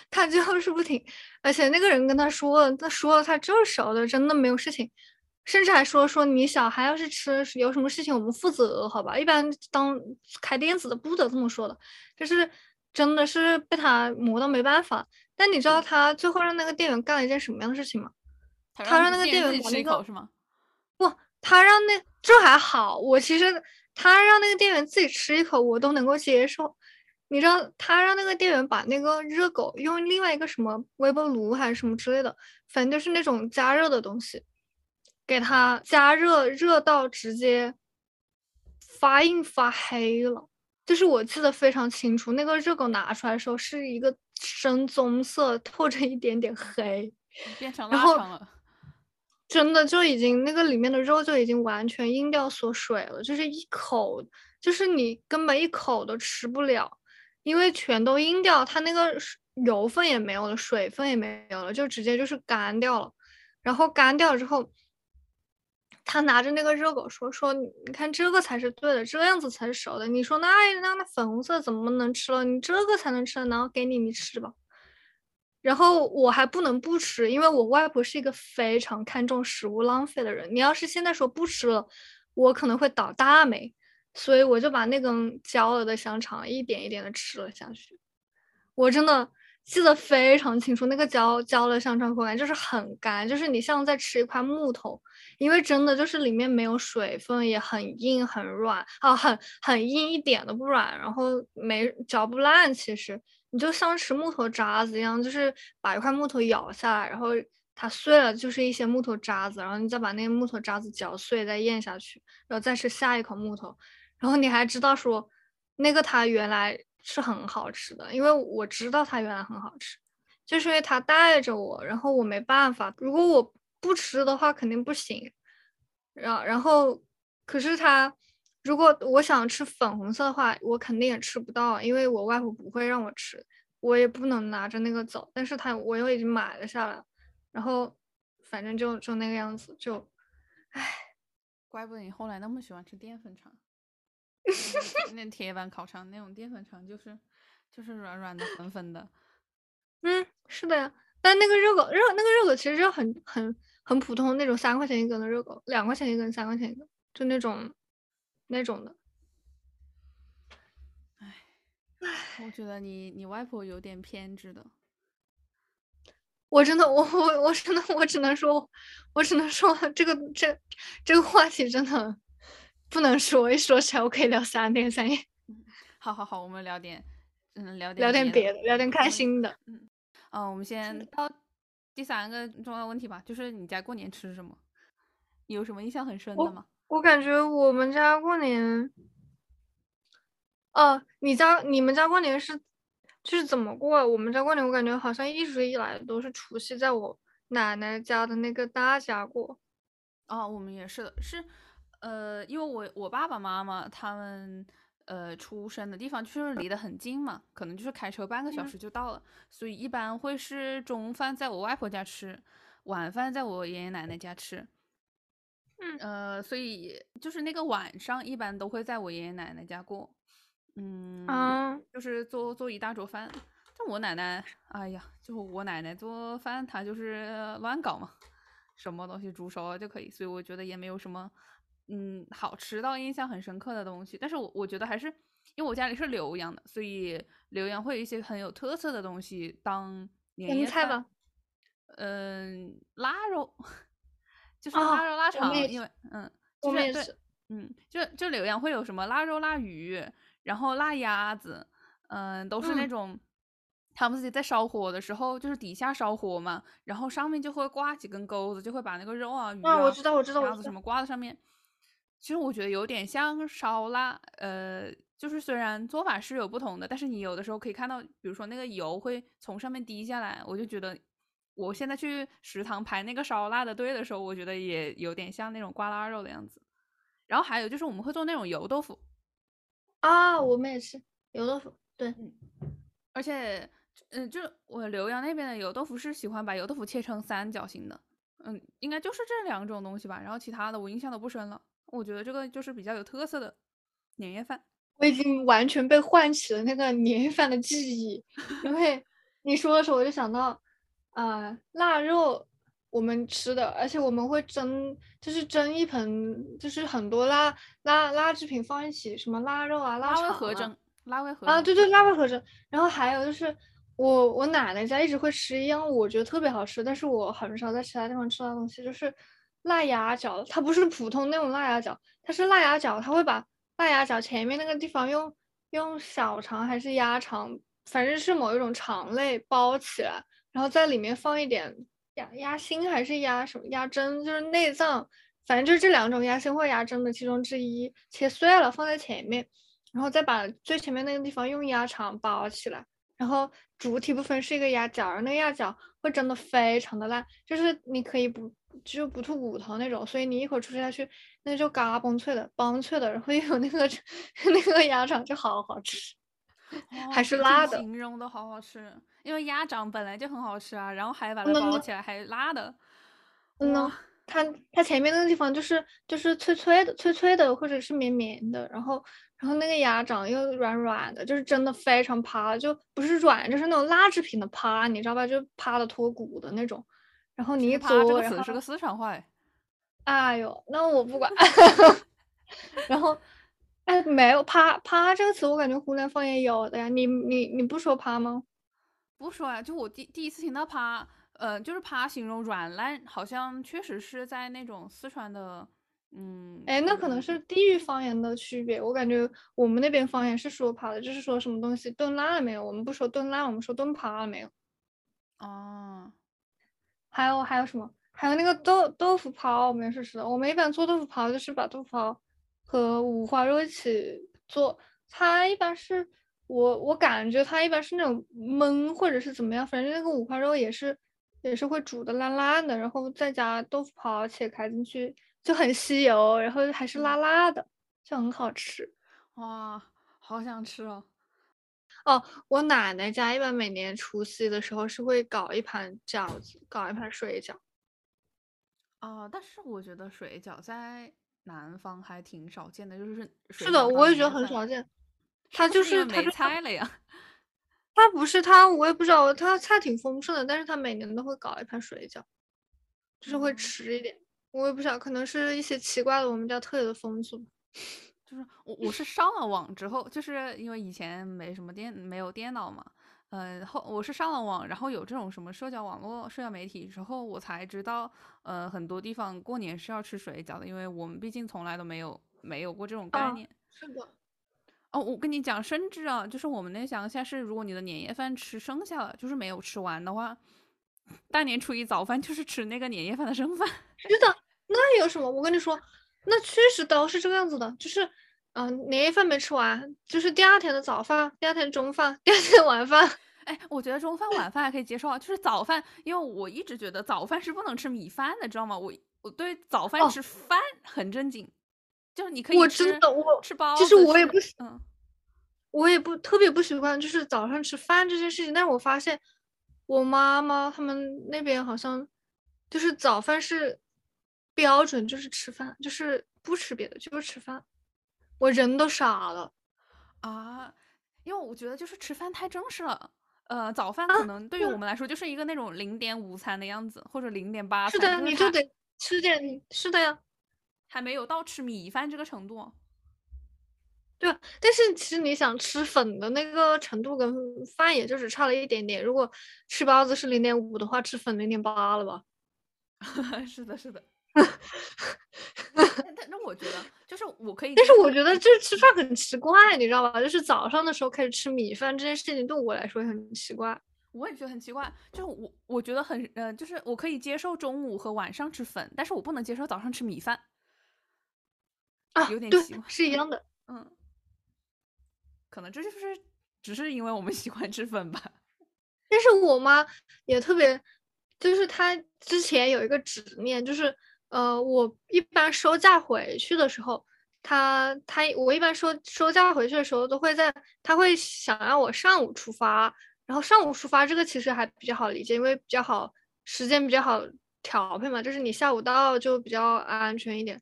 他就是不停，而且那个人跟他说了，他说他就是熟的，真的没有事情，甚至还说你小孩要是吃有什么事情我们负责，好吧？一般当开店子的不得这么说的，就是真的是被他磨到没办法。但你知道他最后让那个店员干了一件什么样的事情吗？他让那个店员吃一口是吗？不，他让这还好，我其实他让那个店员自己吃一口我都能够接受。你知道他让那个店员把那个热狗用另外一个什么微波炉还是什么之类的，反正就是那种加热的东西，给他加热，热到直接发硬发黑了。就是我记得非常清楚，那个热狗拿出来的时候是一个深棕色，透着一点点黑，变成拉长了，真的就已经那个里面的肉就已经完全硬掉缩水了，就是一口，就是你根本一口都吃不了。因为全都阴掉，它那个油分也没有了，水分也没有了，就直接就是干掉了。然后干掉之后，他拿着那个热狗说你看这个才是对的，这样子才是熟的。你说那粉红色怎么能吃了？你这个才能吃了，然后给你吃吧。然后我还不能不吃，因为我外婆是一个非常看重食物浪费的人。你要是现在说不吃了，我可能会倒大霉。所以我就把那根焦了的香肠一点一点的吃了下去，我真的记得非常清楚，那个焦了香肠口感就是很干，就是你像在吃一块木头，因为真的就是里面没有水分，也很硬很软啊，很硬一点都不软，然后嚼不烂，其实你就像吃木头渣子一样，就是把一块木头咬下来，然后它碎了就是一些木头渣子，然后你再把那个木头渣子嚼碎再咽下去，然后再吃下一口木头。然后你还知道说那个它原来是很好吃的，因为我知道它原来很好吃，就是因为它带着我，然后我没办法，如果我不吃的话肯定不行。然后可是它如果我想吃粉红色的话我肯定也吃不到，因为我外婆不会让我吃，我也不能拿着那个走，但是我又已经买了下来，然后反正就那个样子，就唉，怪不得你后来那么喜欢吃淀粉肠。那铁板烤肠那种淀粉肠就是软软的粉粉的。嗯，是的呀。但那个热狗其实就很普通那种，3块钱一根的热狗，2块钱一根，3块钱一根，就那种的。唉，我觉得你外婆有点偏执的。我只能说这个话题真的不能说，一说起来我可以聊3天3夜。好，我们聊点别的，聊点开心的。我们先到第3个重要问题吧，就是你家过年吃什么？有什么印象很深的吗？我感觉我们家过年，你们家过年是就是怎么过？我们家过年我感觉好像一直以来都是除夕在我奶奶家的那个大家过。哦，我们也是的，是因为我爸爸妈妈他们出生的地方就是离得很近嘛，可能就是开车半个小时就到了，所以一般会是中午饭在我外婆家吃，晚饭在我爷爷奶奶家吃。所以就是那个晚上一般都会在我爷爷奶奶家过。就是做一大桌饭。但我奶奶，哎呀，就我奶奶做饭，她就是乱搞嘛，什么东西煮熟了就可以，所以我觉得也没有什么。好吃到印象很深刻的东西，但是我觉得还是因为我家里是浏阳的，所以浏阳会有一些很有特色的东西当年夜菜吧。腊肉，就是腊肉腊肠，因为我们也是，就浏阳会有什么腊肉、腊鱼，然后腊鸭子，都是那种他们自己在烧火的时候，就是底下烧火嘛，然后上面就会挂几根钩子，就会把那个肉啊、鱼啊、鸭子什么挂在上面。其实我觉得有点像烧腊，就是虽然做法是有不同的，但是你有的时候可以看到，比如说那个油会从上面滴下来，我就觉得我现在去食堂排那个烧腊的队的时候，我觉得也有点像那种挂腊肉的样子。然后还有就是我们会做那种油豆腐啊，我们也是油豆腐，对，而且就是我浏阳那边的油豆腐是喜欢把油豆腐切成3角形的，应该就是这2种东西吧，然后其他的我印象都不深了。我觉得这个就是比较有特色的年夜饭。我已经完全被唤起了那个年夜饭的记忆，因为你说的时候我就想到，腊肉我们吃的，而且我们会蒸，就是蒸一盆，就是很多腊制品放一起，什么腊肉啊、腊肠啊，拉味合蒸啊，对，拉味合蒸。然后还有就是我奶奶家一直会吃一样，我觉得特别好吃，但是我很少在其他地方吃到的东西，就是。腊鸭脚，它不是普通那种腊鸭脚，它是腊鸭脚，它会把腊鸭脚前面那个地方用小肠还是鸭肠，反正是某一种肠类包起来，然后在里面放一点鸭心还是鸭什么鸭胗，就是内脏，反正就是这2种鸭心或鸭胗的其中之一，切碎了放在前面，然后再把最前面那个地方用鸭肠包起来，然后主体部分是一个鸭脚，而那个鸭脚会蒸的非常的烂，就是你可以不吐骨头那种，所以你一口吃下去那就嘎嘣脆的梆脆的，然后又有那个鸭肠就好吃，还是辣的，形容都好好吃，因为鸭掌本来就很好吃啊，然后还把它包起来还辣的。它前面那个地方就是脆脆的或者是绵绵的，然后那个鸭掌又软软的，就是真的非常趴，就不是软，就是那种辣制品的趴，你知道吧，就趴的脱骨的那种。然后你一嘬，这个词是个四川话。哎呦，那我不管。然后，没有趴这个词，我感觉湖南方言有的呀。你不说趴吗？不说呀，就我第一次听到趴，就是趴形容软烂，好像确实是在那种四川的，那可能是地域方言的区别。我感觉我们那边方言是说趴的，就是说什么东西炖烂了没有？我们不说炖烂，我们说炖趴了没有？哦。还有什么？还有那个豆腐泡，我们也是吃的。我们一般做豆腐泡就是把豆腐泡和五花肉一起做。它一般是我感觉它一般是那种焖或者是怎么样，反正那个五花肉也是会煮的烂烂的，然后再加豆腐泡切开进去，就很吸油，然后还是辣辣的，就很好吃。哇，好想吃哦！哦，我奶奶家一般每年除夕的时候是会搞一盘饺子，搞一盘水饺。啊，但是我觉得水饺在南方还挺少见的，就是水是的，饺我也觉得很少见。它就就是它没菜了呀。它不是它，我也不知道，它菜挺丰盛的，但是它每年都会搞一盘水饺，就是会嗯，迟一点。我也不知道，可能是一些奇怪的我们家特有的风俗。就是我是上了网之后，就是因为以前没有电脑嘛，我是上了网，然后有这种什么社交媒体之后，我才知道，很多地方过年是要吃水饺的，因为我们毕竟从来都没有过这种概啊，念。是的，哦，我跟你讲，甚至啊，就是我们那乡下是，如果你的年夜饭吃剩下了，就是没有吃完的话，大年初一早饭就是吃那个年夜饭的剩饭。是的，那有什么？我跟你说，那确实都是这个样子的，就是，年夜饭没吃完，就是第二天的早饭，第二天中饭，第二天晚饭。哎，我觉得中饭晚饭还可以接受啊，就是早饭，因为我一直觉得早饭是不能吃米饭的，知道吗？我对早饭哦，吃饭很正经，就是你可以我真吃的我吃其包实子，我也吃不喜，嗯我也不特别不习惯，就是早上吃饭这件事情。但是我发现我妈妈他们那边好像就是早饭是标准，就是吃饭，就是不吃别的，就是吃饭。我人都傻了啊，因为我觉得就是吃饭太正式了。早饭啊！可能对于我对，们来说就是一个那种0.5餐的样子，或者0.8是的餐，呀，就是你就它得吃点，是的呀。还没有到吃米饭这个程度。对啊，但是其实你想吃粉的那个程度跟饭也就只差了一点点。如果吃包子是0.5的话，吃粉0.8了吧？是的，是的。但我觉得就是我可以但接是我受，觉得这吃饭很奇怪，你知道吧？就是早上的时候开始吃米饭这件事情，对我来说也很奇怪。我也觉得很奇怪，就是我觉得就是我可以接受中午和晚上吃粉，但是我不能接受早上吃米饭，有啊，点对，奇怪。是一样的。嗯，可能这就是只是因为我们喜欢吃粉吧。但是我妈也特别，就是她之前有一个执念，就是我一般收假回去的时候，我一般收假回去的时候都会她会想让我上午出发，然后上午出发这个其实还比较好理解，因为时间比较好调配嘛，就是你下午到就比较安全一点。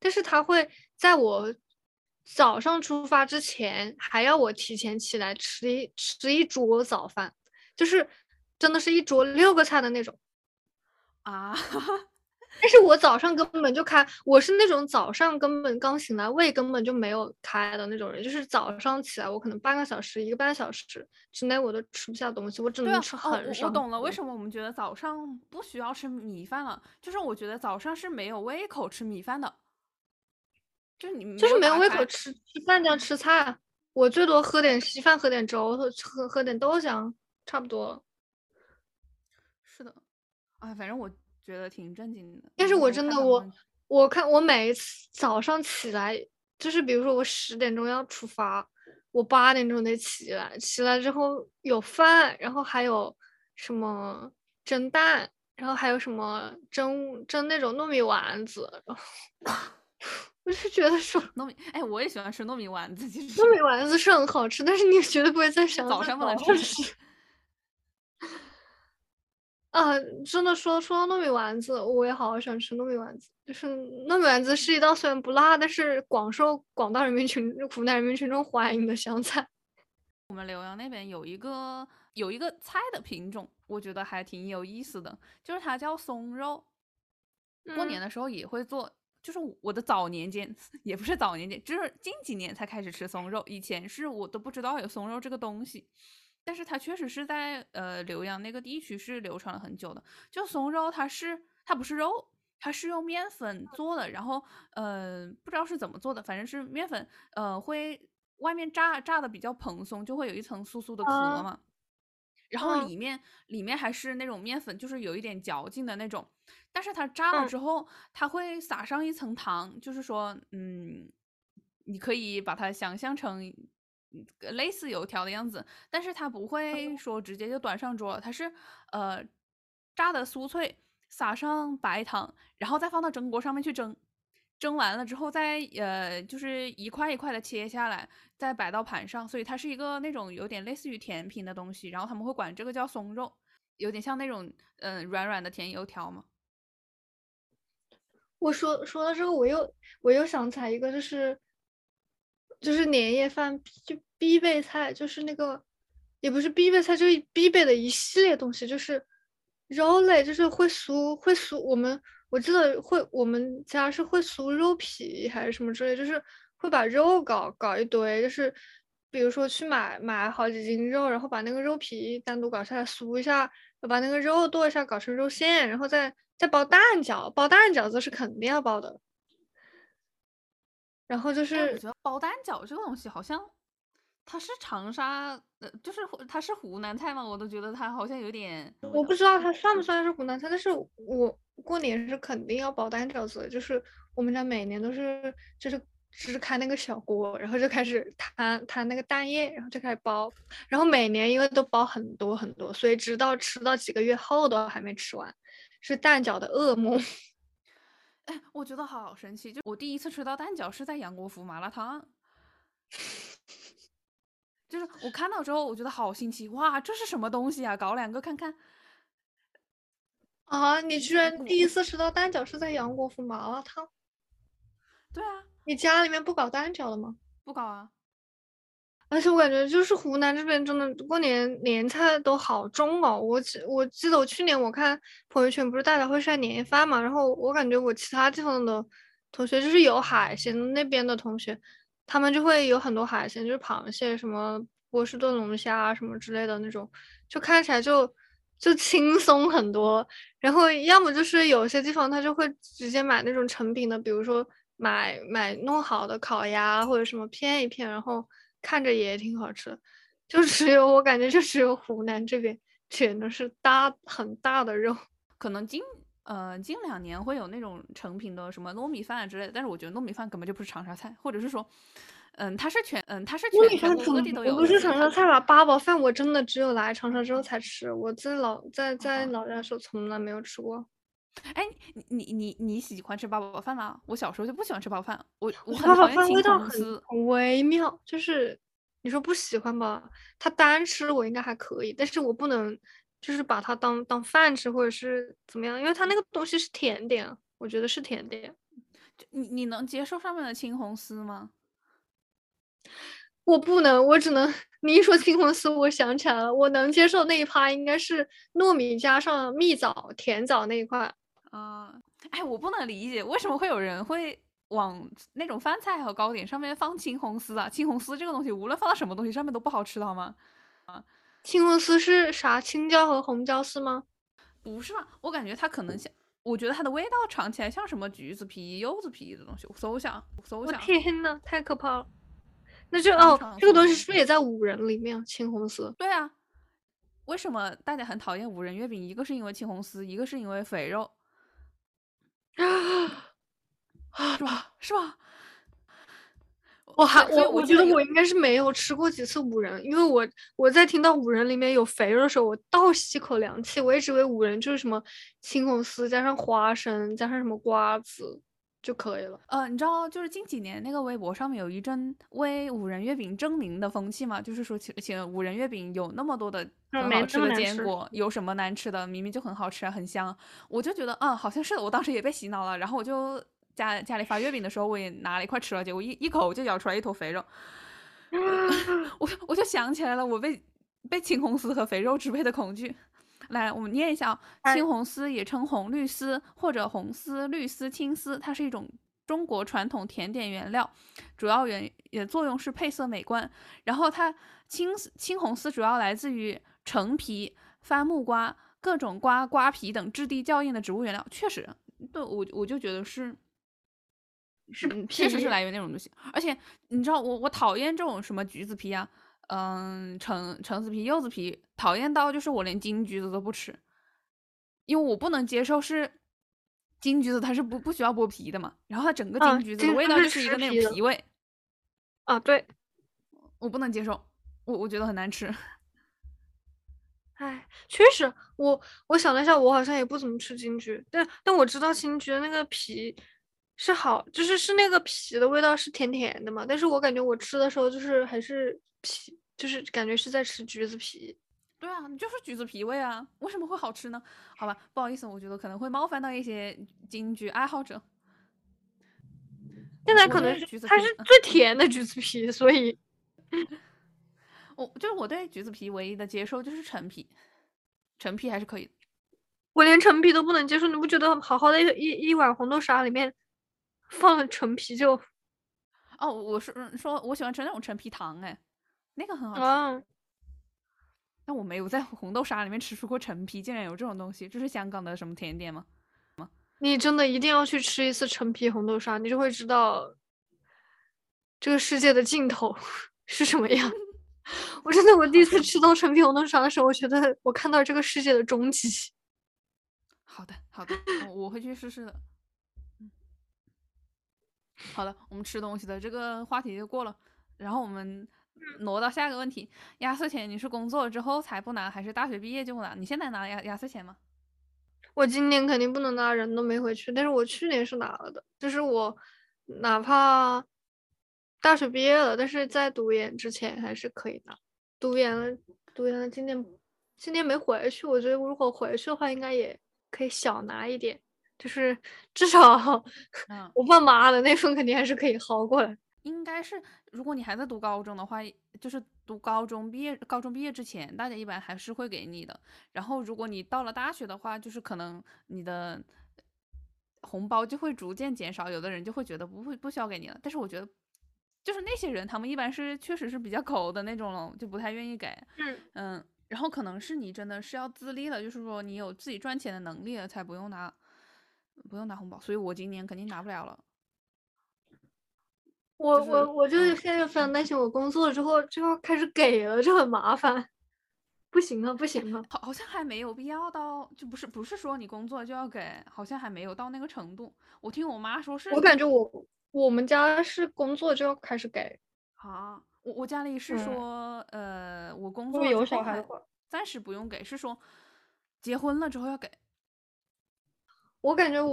但是他会在我早上出发之前，还要我提前起来吃一桌早饭，就是真的是一桌6个菜的那种。啊，但是我早上根本就开，我是那种早上根本刚醒来，胃根本就没有开的那种人，就是早上起来我可能半个小时、1个半小时之内我都吃不下东西，我只对能啊，吃哦，很我少很懂了，为多。什么我们觉得早上不需要吃米饭了？就是我觉得早上是没有胃口吃米饭的，就是你没就是有没有打胃口开。吃饭这样吃菜啊，我最多喝点稀饭，喝点粥，喝点豆浆，差不多了。是的，哎，反正我觉得挺正经的。但是我我真看的到他我们，我看我每一次早上起来，就是比如说我10点钟要出发，我8点钟得起来，起来之后有饭，然后还有什么蒸蛋，然后还有什么蒸那种糯米丸子，然后 我就觉得说哎，我也喜欢吃糯米丸子，其糯实，米丸子是很好吃，但是你绝对不会在但想早在上不能早吃。上吃。啊，真的说到糯米丸子，我也好喜欢吃糯米丸子。就是糯米丸子是一道虽然不辣，但是广受广大人民群众欢迎的湘菜。我们浏阳那边有一个菜的品种，我觉得还挺有意思的，就是它叫松肉，过年嗯，的时候也会做。就是我的早年间，也不是早年间，就是近几年才开始吃松肉，以前是我都不知道有松肉这个东西。但是它确实是在浏阳那个地区是流传了很久的。就松肉，它不是肉，它是用面粉做的，然后不知道是怎么做的，反正是面粉会外面炸的比较蓬松，就会有一层酥酥的壳啊，嘛。然后嗯里面还是那种面粉，就是有一点嚼劲的那种，但是它炸了嗯之后，它会撒上一层糖，就是说，你可以把它想象成类似油条的样子，但是它不会说直接就端上桌了，它是呃炸的酥脆，撒上白糖，然后再放到蒸锅上面去蒸。蒸完了之后再，就是一块一块的切下来，再摆到盘上，所以它是一个那种有点类似于甜品的东西，然后他们会管这个叫松肉，有点像那种软软的甜油条嘛。我说到这个，我又想起来一个，就是年夜饭就必备菜，就是那个也不是必备菜，就是必备的一系列东西，就是肉类，就是会熟，我记得我们家是会熟肉皮还是什么之类，就是会把肉搞一堆，就是比如说去买好几斤肉，然后把那个肉皮单独搞下来熟一下，把那个肉剁一下搞成肉馅，然后再包蛋饺，包蛋饺子是肯定要包的。然后就是，我觉得包蛋饺这个东西好像它是长沙，就是它是湖南菜嘛，我都觉得它好像有点，我不知道它算不算是湖南菜，但是我过年是肯定要包蛋饺子，就是我们家每年都是就是开那个小锅，然后就开始摊那个蛋液，然后就开始包，然后每年因为都包很多很多，所以直到吃到几个月后都还没吃完，是蛋饺的噩梦。哎，我觉得好神奇！就我第一次吃到蛋饺是在杨国福麻辣烫，就是我看到之后我觉得好新奇，哇，这是什么东西啊？搞两个看看。啊，你居然第一次吃到蛋饺是在杨国福麻辣烫？对啊，你家里面不搞蛋饺了吗？不搞啊。而且我感觉就是湖南这边真的过年年菜都好重哦，我记得我去年我看朋友圈不是大家会晒年夜饭嘛，然后我感觉我其他地方的同学就是有海鲜那边的同学，他们就会有很多海鲜，就是螃蟹什么波士顿龙虾啊什么之类的那种，就看起来就轻松很多。然后要么就是有些地方他就会直接买那种成品的，比如说买弄好的烤鸭或者什么片一片，然后看着也挺好吃，就我感觉就只有湖南这边全都是很大的肉，可能近2年会有那种成品的什么糯米饭之类的，但是我觉得糯米饭根本就不是长沙菜，或者是说，它是全国各地都有，不是长沙菜吧？八宝饭我真的只有来长沙之后才吃，我在老家的时候从来没有吃过。哎，你喜欢吃八宝饭吗？我小时候就不喜欢吃八宝饭，我很讨厌青红丝。八宝饭味道很微妙，就是你说不喜欢吧，它单吃我应该还可以，但是我不能就是把它当饭吃或者是怎么样，因为它那个东西是甜点，我觉得是甜点。你能接受上面的青红丝吗？我不能，我只能你一说青红丝，我想起来了，我能接受那一趴应该是糯米加上蜜枣、甜枣那一块。哎，我不能理解为什么会有人会往那种饭菜和糕点上面放青红丝啊？青红丝这个东西，无论放到什么东西上面都不好吃，好吗？青红丝是啥？青椒和红椒丝吗？不是吧？我感觉它可能像，我觉得它的味道尝起来像什么橘子皮、柚子皮的东西。我搜一下。我天哪，太可怕了！那这个东西是不是也在五仁里面？青红丝？对啊。为什么大家很讨厌五仁月饼？一个是因为青红丝，一个是因为肥肉。啊，是吧？我觉得我应该是没有吃过几次五仁，因为我在听到五仁里面有肥肉的时候，我倒吸口凉气。我一直以为五仁就是什么青红丝加上花生加上什么瓜子就可以了。你知道就是近几年那个微博上面有一阵为五仁月饼争鸣的风气嘛，就是说请五仁月饼有那么多的很好吃的坚果，有什么难吃的？明明就很好吃，很香。我就觉得，好像是的。我当时也被洗脑了。然后我就家里发月饼的时候，我也拿了一块吃了，结果一口就咬出来一坨肥肉。我就想起来了，我被青红丝和肥肉支配的恐惧。来，我们念一下。青红丝也称红绿丝或者红丝、绿丝、青丝，它是一种中国传统甜点原料，主要作用是配色美观。然后它青红丝主要来自于橙皮、番木瓜、各种瓜皮等质地较硬的植物原料。确实，对，我就觉得是确实是来源那种东西。而且你知道我讨厌这种什么橘子皮啊，橙子皮、柚子皮，讨厌到就是我连金橘子都不吃，因为我不能接受是金橘子它是不需要剥皮的嘛，然后它整个金橘子的味道就是一个那种皮味。啊，对，我不能接受，我觉得很难吃。哎，确实，我想了一下，我好像也不怎么吃金桔，但我知道金桔那个皮是好，就是那个皮的味道是甜甜的嘛。但是我感觉我吃的时候就是还是皮，就是感觉是在吃橘子皮。对啊，就是橘子皮味啊，为什么会好吃呢？好吧，不好意思，我觉得可能会冒犯到一些金桔爱好者。现在可能是它是最甜的橘子皮，所以我对橘子皮唯一的接受就是陈皮，陈皮还是可以的。我连陈皮都不能接受，你不觉得好好的一碗红豆沙里面放了陈皮就……哦，我是说我喜欢吃那种陈皮糖，哎，那个很好吃。但我没有在红豆沙里面吃出过陈皮，竟然有这种东西，这是香港的什么甜点吗？你真的一定要去吃一次陈皮红豆沙，你就会知道这个世界的尽头是什么样。我真的，我第一次吃到陈皮红豆沙的时候，我觉得我看到这个世界的终极。好的，好的，我会去试试的。好的，我们吃东西的这个话题就过了，然后我们挪到下一个问题：压岁钱你是工作之后才不拿，还是大学毕业就不拿？你现在拿压岁钱吗？我今年肯定不能拿，人都没回去，但是我去年是拿了的。就是我哪怕大学毕业了，但是在读研之前还是可以拿。读研了，今年没回去，我觉得如果回去的话，应该也可以小拿一点，就是至少我爸妈的那份肯定还是可以薅过来。应该是如果你还在读高中的话，就是读高中毕业之前大家一般还是会给你的，然后如果你到了大学的话，就是可能你的红包就会逐渐减少，有的人就会觉得不需要给你了，但是我觉得就是那些人他们一般是确实是比较抠的那种，就不太愿意给。然后可能是你真的是要自立了，就是说你有自己赚钱的能力了才不用拿红包，所以我今年肯定拿不了了。我就是现在非常担心，我工作之后就要开始给了，这很麻烦，不行啊！好像还没有必要到，就不是说你工作就要给，好像还没有到那个程度。我听我妈说是，我感觉我们家是工作就要开始给啊，我家里是说，我工作有小孩的话暂时不用给，是说结婚了之后要给。我感觉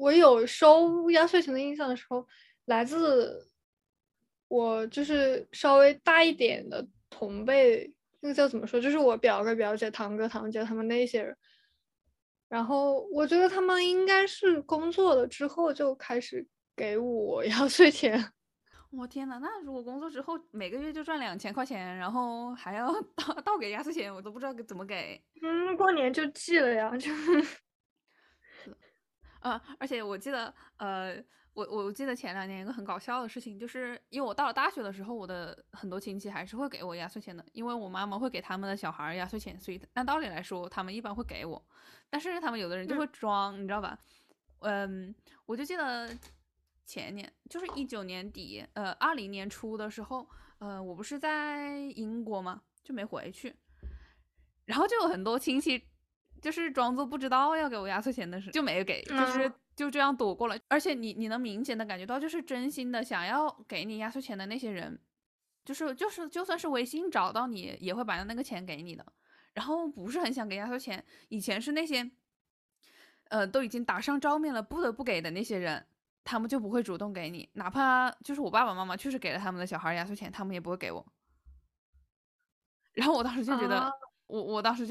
我有收压岁钱的印象的时候，来自我就是稍微大一点的同辈，那个叫怎么说，就是我表哥表姐堂哥堂姐他们那些人，然后我觉得他们应该是工作了之后就开始给我压岁钱。我天哪，那如果工作之后每个月就赚2000块钱，然后还要倒给压岁钱，我都不知道怎么给。过年就寄了呀，就是而且我记得，我记得前2年一个很搞笑的事情，就是因为我到了大学的时候，我的很多亲戚还是会给我压岁钱的，因为我妈妈会给他们的小孩压岁钱，所以按道理来说他们一般会给我，但是他们有的人就会装，你知道吧？我就记得前年，就是19年底，20年初的时候，我不是在英国嘛，就没回去，然后就有很多亲戚。就是装作不知道要给我压岁钱的事就没给，就是就这样躲过了。而且你能明显的感觉到，就是真心的想要给你压岁钱的那些人，就是就算是微信找到你也会把那个钱给你的。然后不是很想给压岁钱，以前是那些都已经打上照面了不得不给的那些人，他们就不会主动给你，哪怕就是我爸爸妈妈确实给了他们的小孩压岁钱，他们也不会给我。然后我当时就觉得，我当时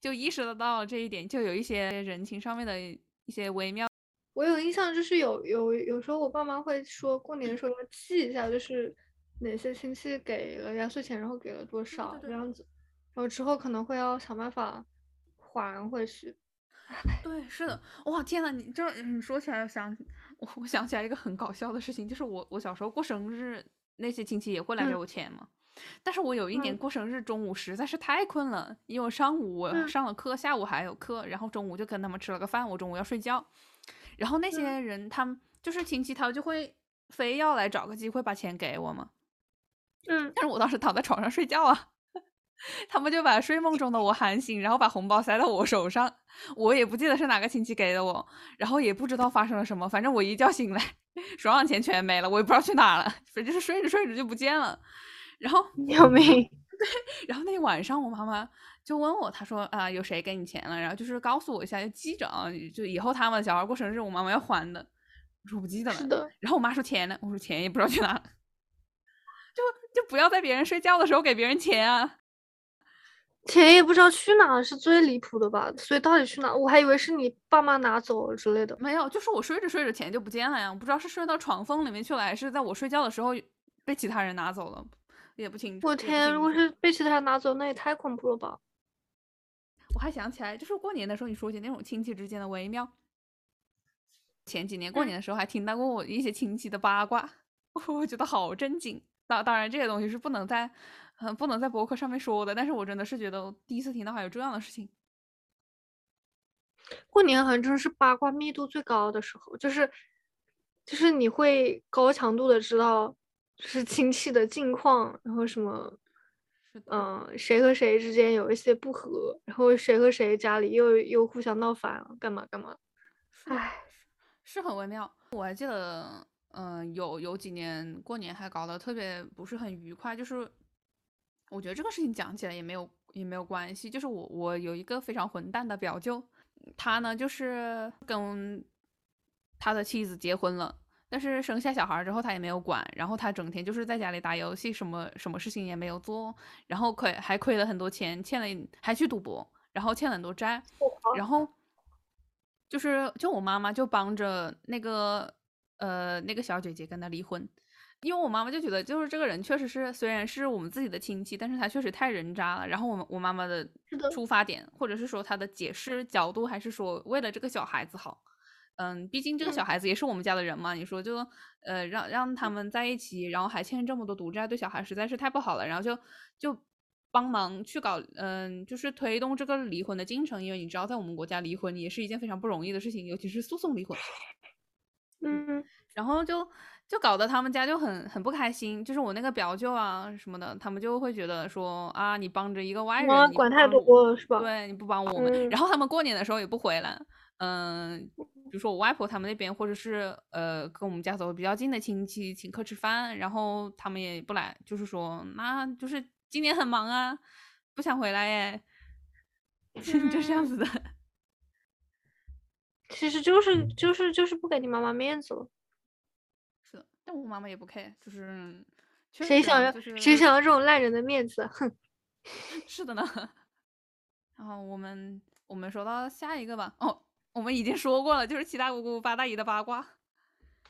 就意识得到这一点，就有一些人情上面的一些微妙。我有印象，就是有时候我爸妈会说过年的时候要记一下，就是哪些亲戚给了压岁钱，然后给了多少这样子，然后之后可能会要想办法还回去。对，是的。哇，天哪！你就是你说起来我想起来一个很搞笑的事情，就是我小时候过生日，那些亲戚也会来给我钱嘛。但是我有一年过生日，中午实在是太困了，因为我上午上了课，下午还有课，然后中午就跟他们吃了个饭，我中午要睡觉。然后那些人他们就是亲戚，他就会非要来找个机会把钱给我嘛。但是我当时躺在床上睡觉啊，他们就把睡梦中的我喊醒，然后把红包塞到我手上，我也不记得是哪个亲戚给的我，然后也不知道发生了什么，反正我一觉醒来，手上钱全没了，我也不知道去哪了，反正就是睡着睡着就不见了。然后救命！然后那晚上我妈妈就问我，她说啊，有谁给你钱了？然后就是告诉我一下，就记着啊，就以后他们小孩过生日，我妈妈要还的。我说我不记得了。是的。然后我妈说钱呢，我说钱也不知道去哪了。就不要在别人睡觉的时候给别人钱啊！钱也不知道去哪了，是最离谱的吧？所以到底去哪？我还以为是你爸妈拿走了之类的。没有，就是我睡着睡着钱就不见了呀，我不知道是睡到床缝里面去了，还是在我睡觉的时候被其他人拿走了，也不清楚。我天，如果是被其他人拿走，那也太恐怖了吧！我还想起来，就是过年的时候你说起那种亲戚之间的微妙，前几年过年的时候还听到过我一些亲戚的八卦，我觉得好震惊。当然这些东西是不能在博客上面说的，但是我真的是觉得我第一次听到还有这样的事情。过年好像真是八卦密度最高的时候，就是你会高强度的知道就是亲戚的近况，然后什么谁和谁之间有一些不和，然后谁和谁家里又互相闹翻了，干嘛干嘛。唉，是很微妙。我还记得有几年过年还搞得特别不是很愉快，就是我觉得这个事情讲起来也没有关系。就是我有一个非常混蛋的表舅，他呢就是跟他的妻子结婚了，但是生下小孩之后他也没有管，然后他整天就是在家里打游戏，什么事情也没有做，然后还亏了很多钱，还去赌博，然后欠了很多债，然后就我妈妈就帮着那个小姐姐跟她离婚。因为我妈妈就觉得就是这个人确实是虽然是我们自己的亲戚，但是他确实太人渣了。然后我妈妈的出发点或者是说她的解释角度还是说为了这个小孩子好，毕竟这个小孩子也是我们家的人嘛，你说就让他们在一起，然后还欠这么多赌债，对小孩实在是太不好了，然后就帮忙去搞就是推动这个离婚的进程。因为你知道在我们国家离婚也是一件非常不容易的事情，尤其是诉讼离婚。然后就搞得他们家就很不开心，就是我那个表舅啊什么的，他们就会觉得说啊，你帮着一个外人，你管太多了是吧？对，你不帮我们。然后他们过年的时候也不回来，比如说我外婆他们那边，或者是跟我们家走比较近的亲戚请客吃饭，然后他们也不来，就是说那就是今年很忙啊，不想回来耶，就这样子的。其实就是不给你妈妈面子了。是的，但我妈妈也不 care， 就是谁想要这种烂人的面子，哼。是的呢。然后我们说到下一个吧。哦，我们已经说过了，就是七大姑姑八大姨的八卦。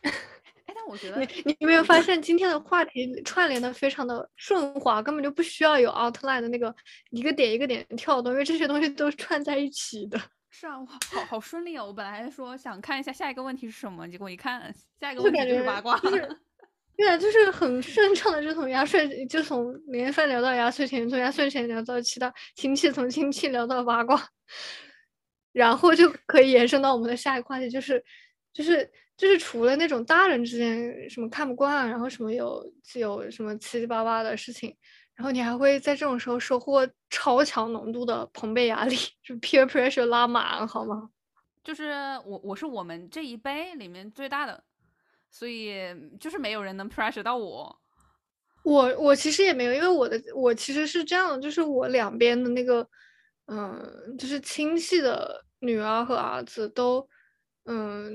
哎，但我觉得你没有发现今天的话题串联的非常的顺滑，根本就不需要有 outline 的那个一个点一个点跳动，因为这些东西都串在一起的。是啊，好顺利哦！我本来说想看一下下一个问题是什么，结果一看下一个问题就是八卦，对啊，就是很顺畅的，就从年份聊到压岁钱，从压岁钱聊到其他亲戚，从亲戚聊到八卦，然后就可以延伸到我们的下一个话题，就是除了那种大人之间什么看不惯，然后什么有什么七七八八的事情。然后你还会在这种时候收获超强浓度的朋辈压力，就 peer pressure 拉满，好吗？就是我是我们这一辈里面最大的，所以就是没有人能 pressure 到我。我其实也没有，因为我其实是这样的，就是我两边的那个，就是亲戚的女儿和儿子都，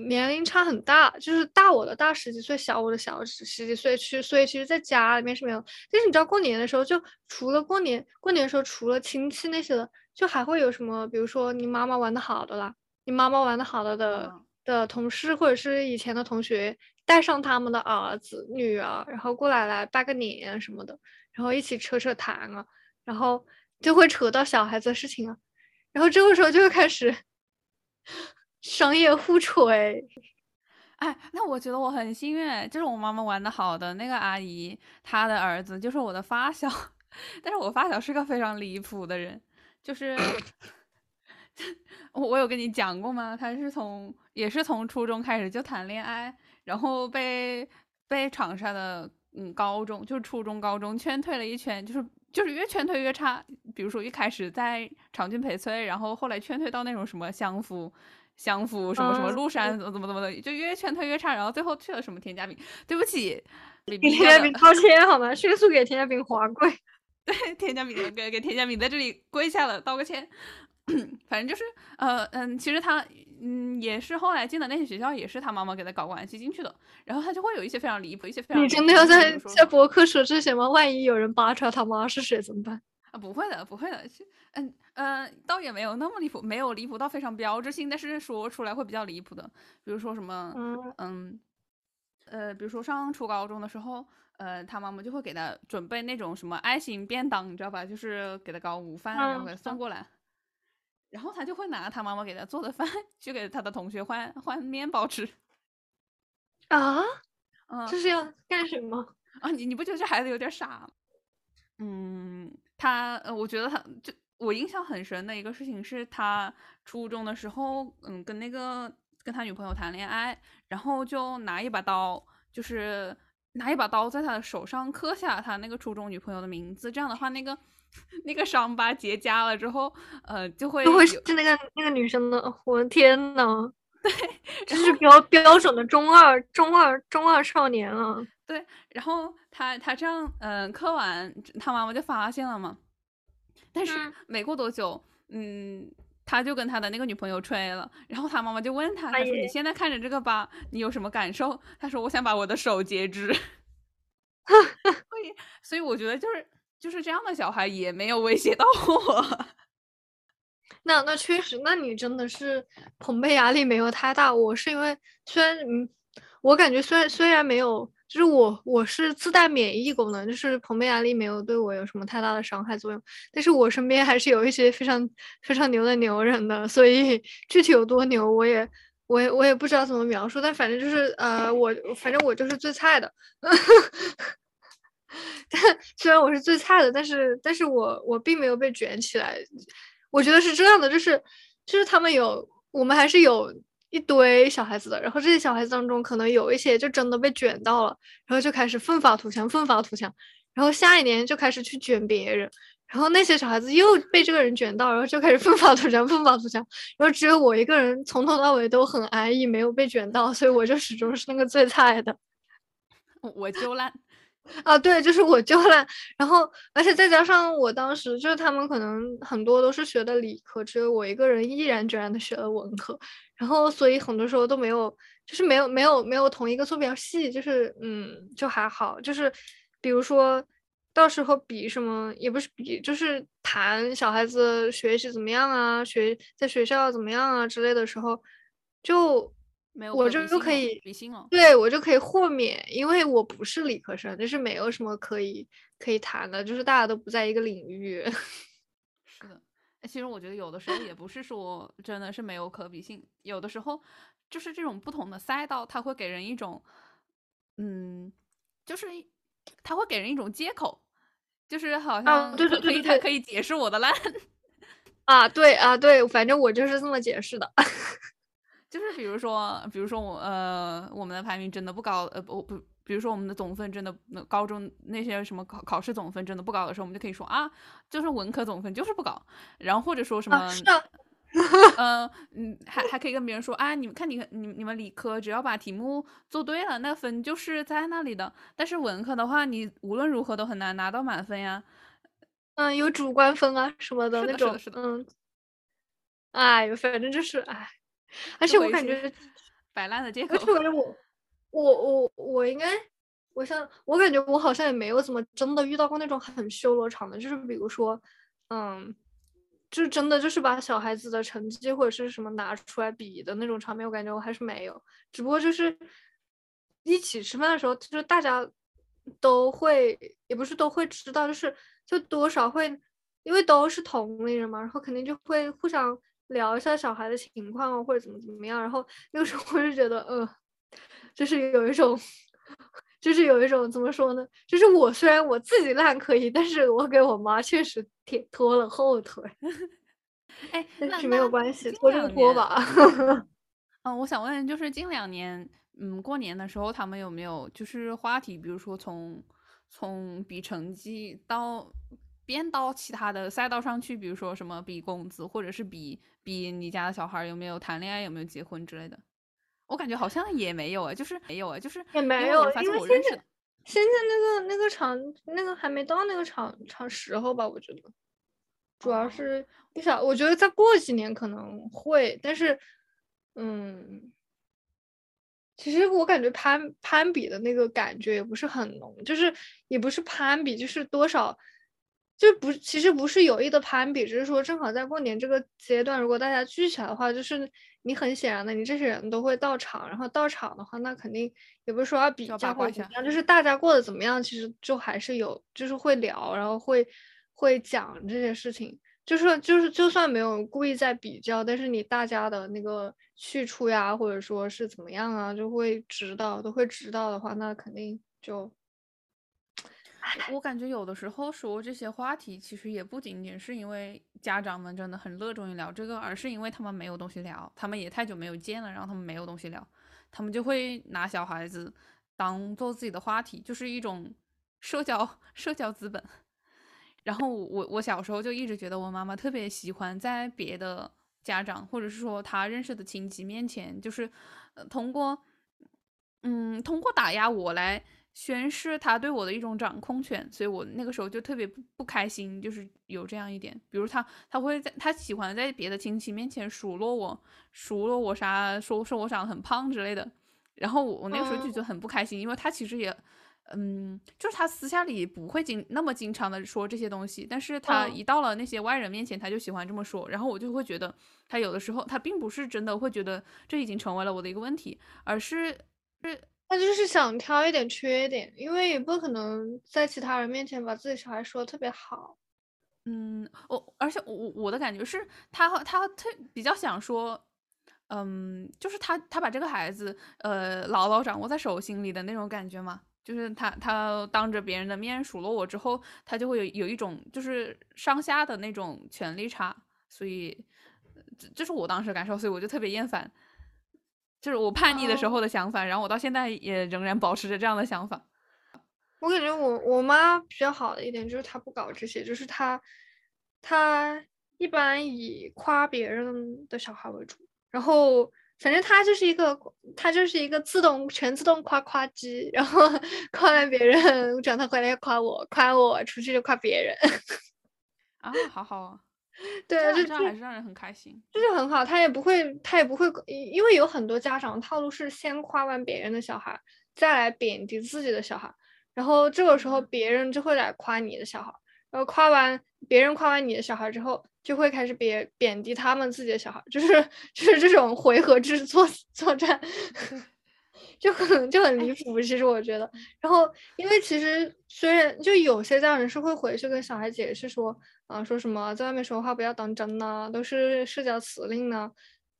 年龄差很大，就是大我的大10几岁，小我的10几岁去，所以其实在家里面是没有。但是你知道过年的时候，就除了过年的时候除了亲戚那些的，就还会有什么，比如说你妈妈玩的好的啦，你妈妈玩的好的的同事或者是以前的同学，带上他们的儿子女儿，然后过来拜个年什么的，然后一起扯扯谈啊，然后就会扯到小孩子的事情啊，然后这个时候就会开始商业互吹。哎，那我觉得我很幸运，就是我妈妈玩的好的那个阿姨，她的儿子就是我的发小，但是我发小是个非常离谱的人，就是我有跟你讲过吗？他是也是从初中开始就谈恋爱，然后被长沙的高中，就是初中高中劝退了一圈，就是越劝退越差，比如说一开始在长郡翡翠，然后后来劝退到那种什么相府什么什么麓山怎么的，就越劝退越差，然后最后去了什么田家炳。对不起，给田家炳道歉好吗？迅速给田家炳滑跪。对，田家炳给田家炳在这里跪下了，道个歉。反正就是其实他也是后来进的那些学校，也是他妈妈给他搞关系进去的，然后他就会有一些非常离谱，一些非常离谱。你真的要在博客说这些吗？万一有人扒出来他妈是谁怎么办？啊，不会的，不会的，是倒也没有那么离谱，没有离谱到非常标志性，但是说出来会比较离谱的，比如说什么，比如说上初高中的时候，他妈妈就会给他准备那种什么爱心便当，你知道吧？就是给他搞午饭，然后给他送过来，然后他就会拿他妈妈给他做的饭去给他的同学换面包吃。啊？这是要干什么？啊，你不觉得这孩子有点傻吗？我觉得我印象很深的一个事情是他初中的时候，跟他女朋友谈恋爱，然后就拿一把刀在他的手上刻下他那个初中女朋友的名字，这样的话那个伤疤结痂了之后，就会是那个女生的，我天哪，对，这是标准的中二少年啊。对，然后他这样刻完，他妈妈就发现了嘛。但是没过多久，他就跟他的那个女朋友吹了，然后他妈妈就问他说：“你现在看着这个疤，你有什么感受？”他说：“我想把我的手截肢。”所以我觉得就是这样的小孩也没有威胁到我。那确实，那你真的是捧杯压力没有太大。我是因为我感觉虽然没有，就是我是自带免疫功能，就是捧杯压力没有对我有什么太大的伤害作用。但是我身边还是有一些非常非常牛的牛人的，所以具体有多牛，我也不知道怎么描述。但反正就是我就是最菜的。但虽然我是最菜的，但是我并没有被卷起来。我觉得是这样的，就是他们我们还是有一堆小孩子的，然后这些小孩子当中可能有一些就真的被卷到了，然后就开始奋发图强，然后下一年就开始去卷别人，然后那些小孩子又被这个人卷到，然后就开始奋发图强，然后只有我一个人从头到尾都很安逸，没有被卷到，所以我就始终是那个最菜的，我就烂啊，对，就是我就烂，然后而且再加上我当时就是他们可能很多都是学的理科，只有我一个人毅然决然的学了文科，然后所以很多时候都没有，就是没有同一个坐标系，就是就还好，就是比如说到时候比什么也不是比，就是谈小孩子学习怎么样啊，在学校怎么样啊之类的时候，就没有，我就可以比心了，对，我就可以豁免，因为我不是理科生，就是没有什么可以谈的，就是大家都不在一个领域。是的，其实我觉得有的时候也不是说真的是没有可比性，有的时候就是这种不同的赛道，它会给人一种就是它会给人一种借口，就是好像对，可以解释我的烂啊，对啊，对，反正我就是这么解释的。就是比如说我们的排名真的不高，比如说我们的总分真的高中那些什么考试总分真的不高的时候，我们就可以说啊，就是文科总分就是不高，然后或者说什么，还可以跟别人说啊，你们看你们理科只要把题目做对了，那分就是在那里的，但是文科的话，你无论如何都很难拿到满分呀，有主观分啊什么的那种，哎，反正就是哎。而且我感觉摆烂的借口，而且我觉得我应该，我感觉我好像也没有怎么真的遇到过那种很修罗场的，就是比如说就是真的就是把小孩子的成绩或者是什么拿出来比的那种场面，我感觉我还是没有，只不过就是一起吃饭的时候，就是大家都会，也不是都会知道，就多少会，因为都是同龄人嘛，然后肯定就会互相聊一下小孩的情况啊，或者怎么样，然后那个时候我就觉得，就是有一种怎么说呢？就是我虽然我自己烂可以，但是我给我妈确实拖了后腿。哎，但是没有关系，拖就拖吧。我想问，就是近两年，过年的时候他们有没有就是话题，比如说从比成绩到编到其他的赛道上去，比如说什么比工资，或者是比你家的小孩有没有谈恋爱，有没有结婚之类的。我感觉好像也没有，就是没有，就是也没有，因为现在那个场，那个还没到那个场时候吧，我觉得主要是不想，我觉得再过几年可能会，但是其实我感觉攀比的那个感觉也不是很浓，就是也不是攀比，就是多少就不，其实不是有意的攀比，只是说正好在过年这个阶段，如果大家聚起来的话，就是你很显然的，你这些人都会到场，然后到场的话，那肯定也不是说要比较或者怎么样，就是大家过得怎么样，其实就还是有，就是会聊，然后会讲这些事情，就是就算没有故意在比较，但是你大家的那个去处呀，或者说是怎么样啊，就会知道，都会知道的话，那肯定就。我感觉有的时候说这些话题其实也不仅仅是因为家长们真的很热衷于聊这个，而是因为他们没有东西聊，他们也太久没有见了，然后他们没有东西聊，他们就会拿小孩子当做自己的话题，就是一种社交资本。然后我小时候就一直觉得我妈妈特别喜欢在别的家长或者是说她认识的亲戚面前，就是通过打压我来宣示他对我的一种掌控权，所以我那个时候就特别 不开心，就是有这样一点。比如他喜欢在别的亲戚面前数落我啥，说我长得很胖之类的，然后我那个时候就觉得很不开心，因为他其实也就是他私下里不会那么经常的说这些东西，但是他一到了那些外人面前他就喜欢这么说，然后我就会觉得他有的时候他并不是真的会觉得这已经成为了我的一个问题，而是他就是想挑一点缺点，因为也不可能在其他人面前把自己小孩说特别好。而且我的感觉是他比较想说，就是他把这个孩子牢牢掌握在手心里的那种感觉嘛，就是他当着别人的面数落我之后，他就会有一种就是上下的那种权力差，所以这是我当时感受，所以我就特别厌烦。就是我叛逆的时候的想法然后我到现在也仍然保持着这样的想法。我感觉我妈比较好的一点就是她不搞这些，就是她一般以夸别人的小孩为主，然后反正她就是一个全自动夸夸机，然后夸完别人转头回来夸我出去就夸别人啊，好好啊，对，这还是让人很开心，就是很好。他也不会，因为有很多家长套路是先夸完别人的小孩，再来贬低自己的小孩，然后这个时候别人就会来夸你的小孩，然后别人夸完你的小孩之后，就会开始贬低他们自己的小孩，就是这种回合制作战，就很离谱。其实我觉得，然后因为其实虽然就有些家长是会回去跟小孩解释说。啊，说什么在外面说话不要当真呐，都是社交辞令呐。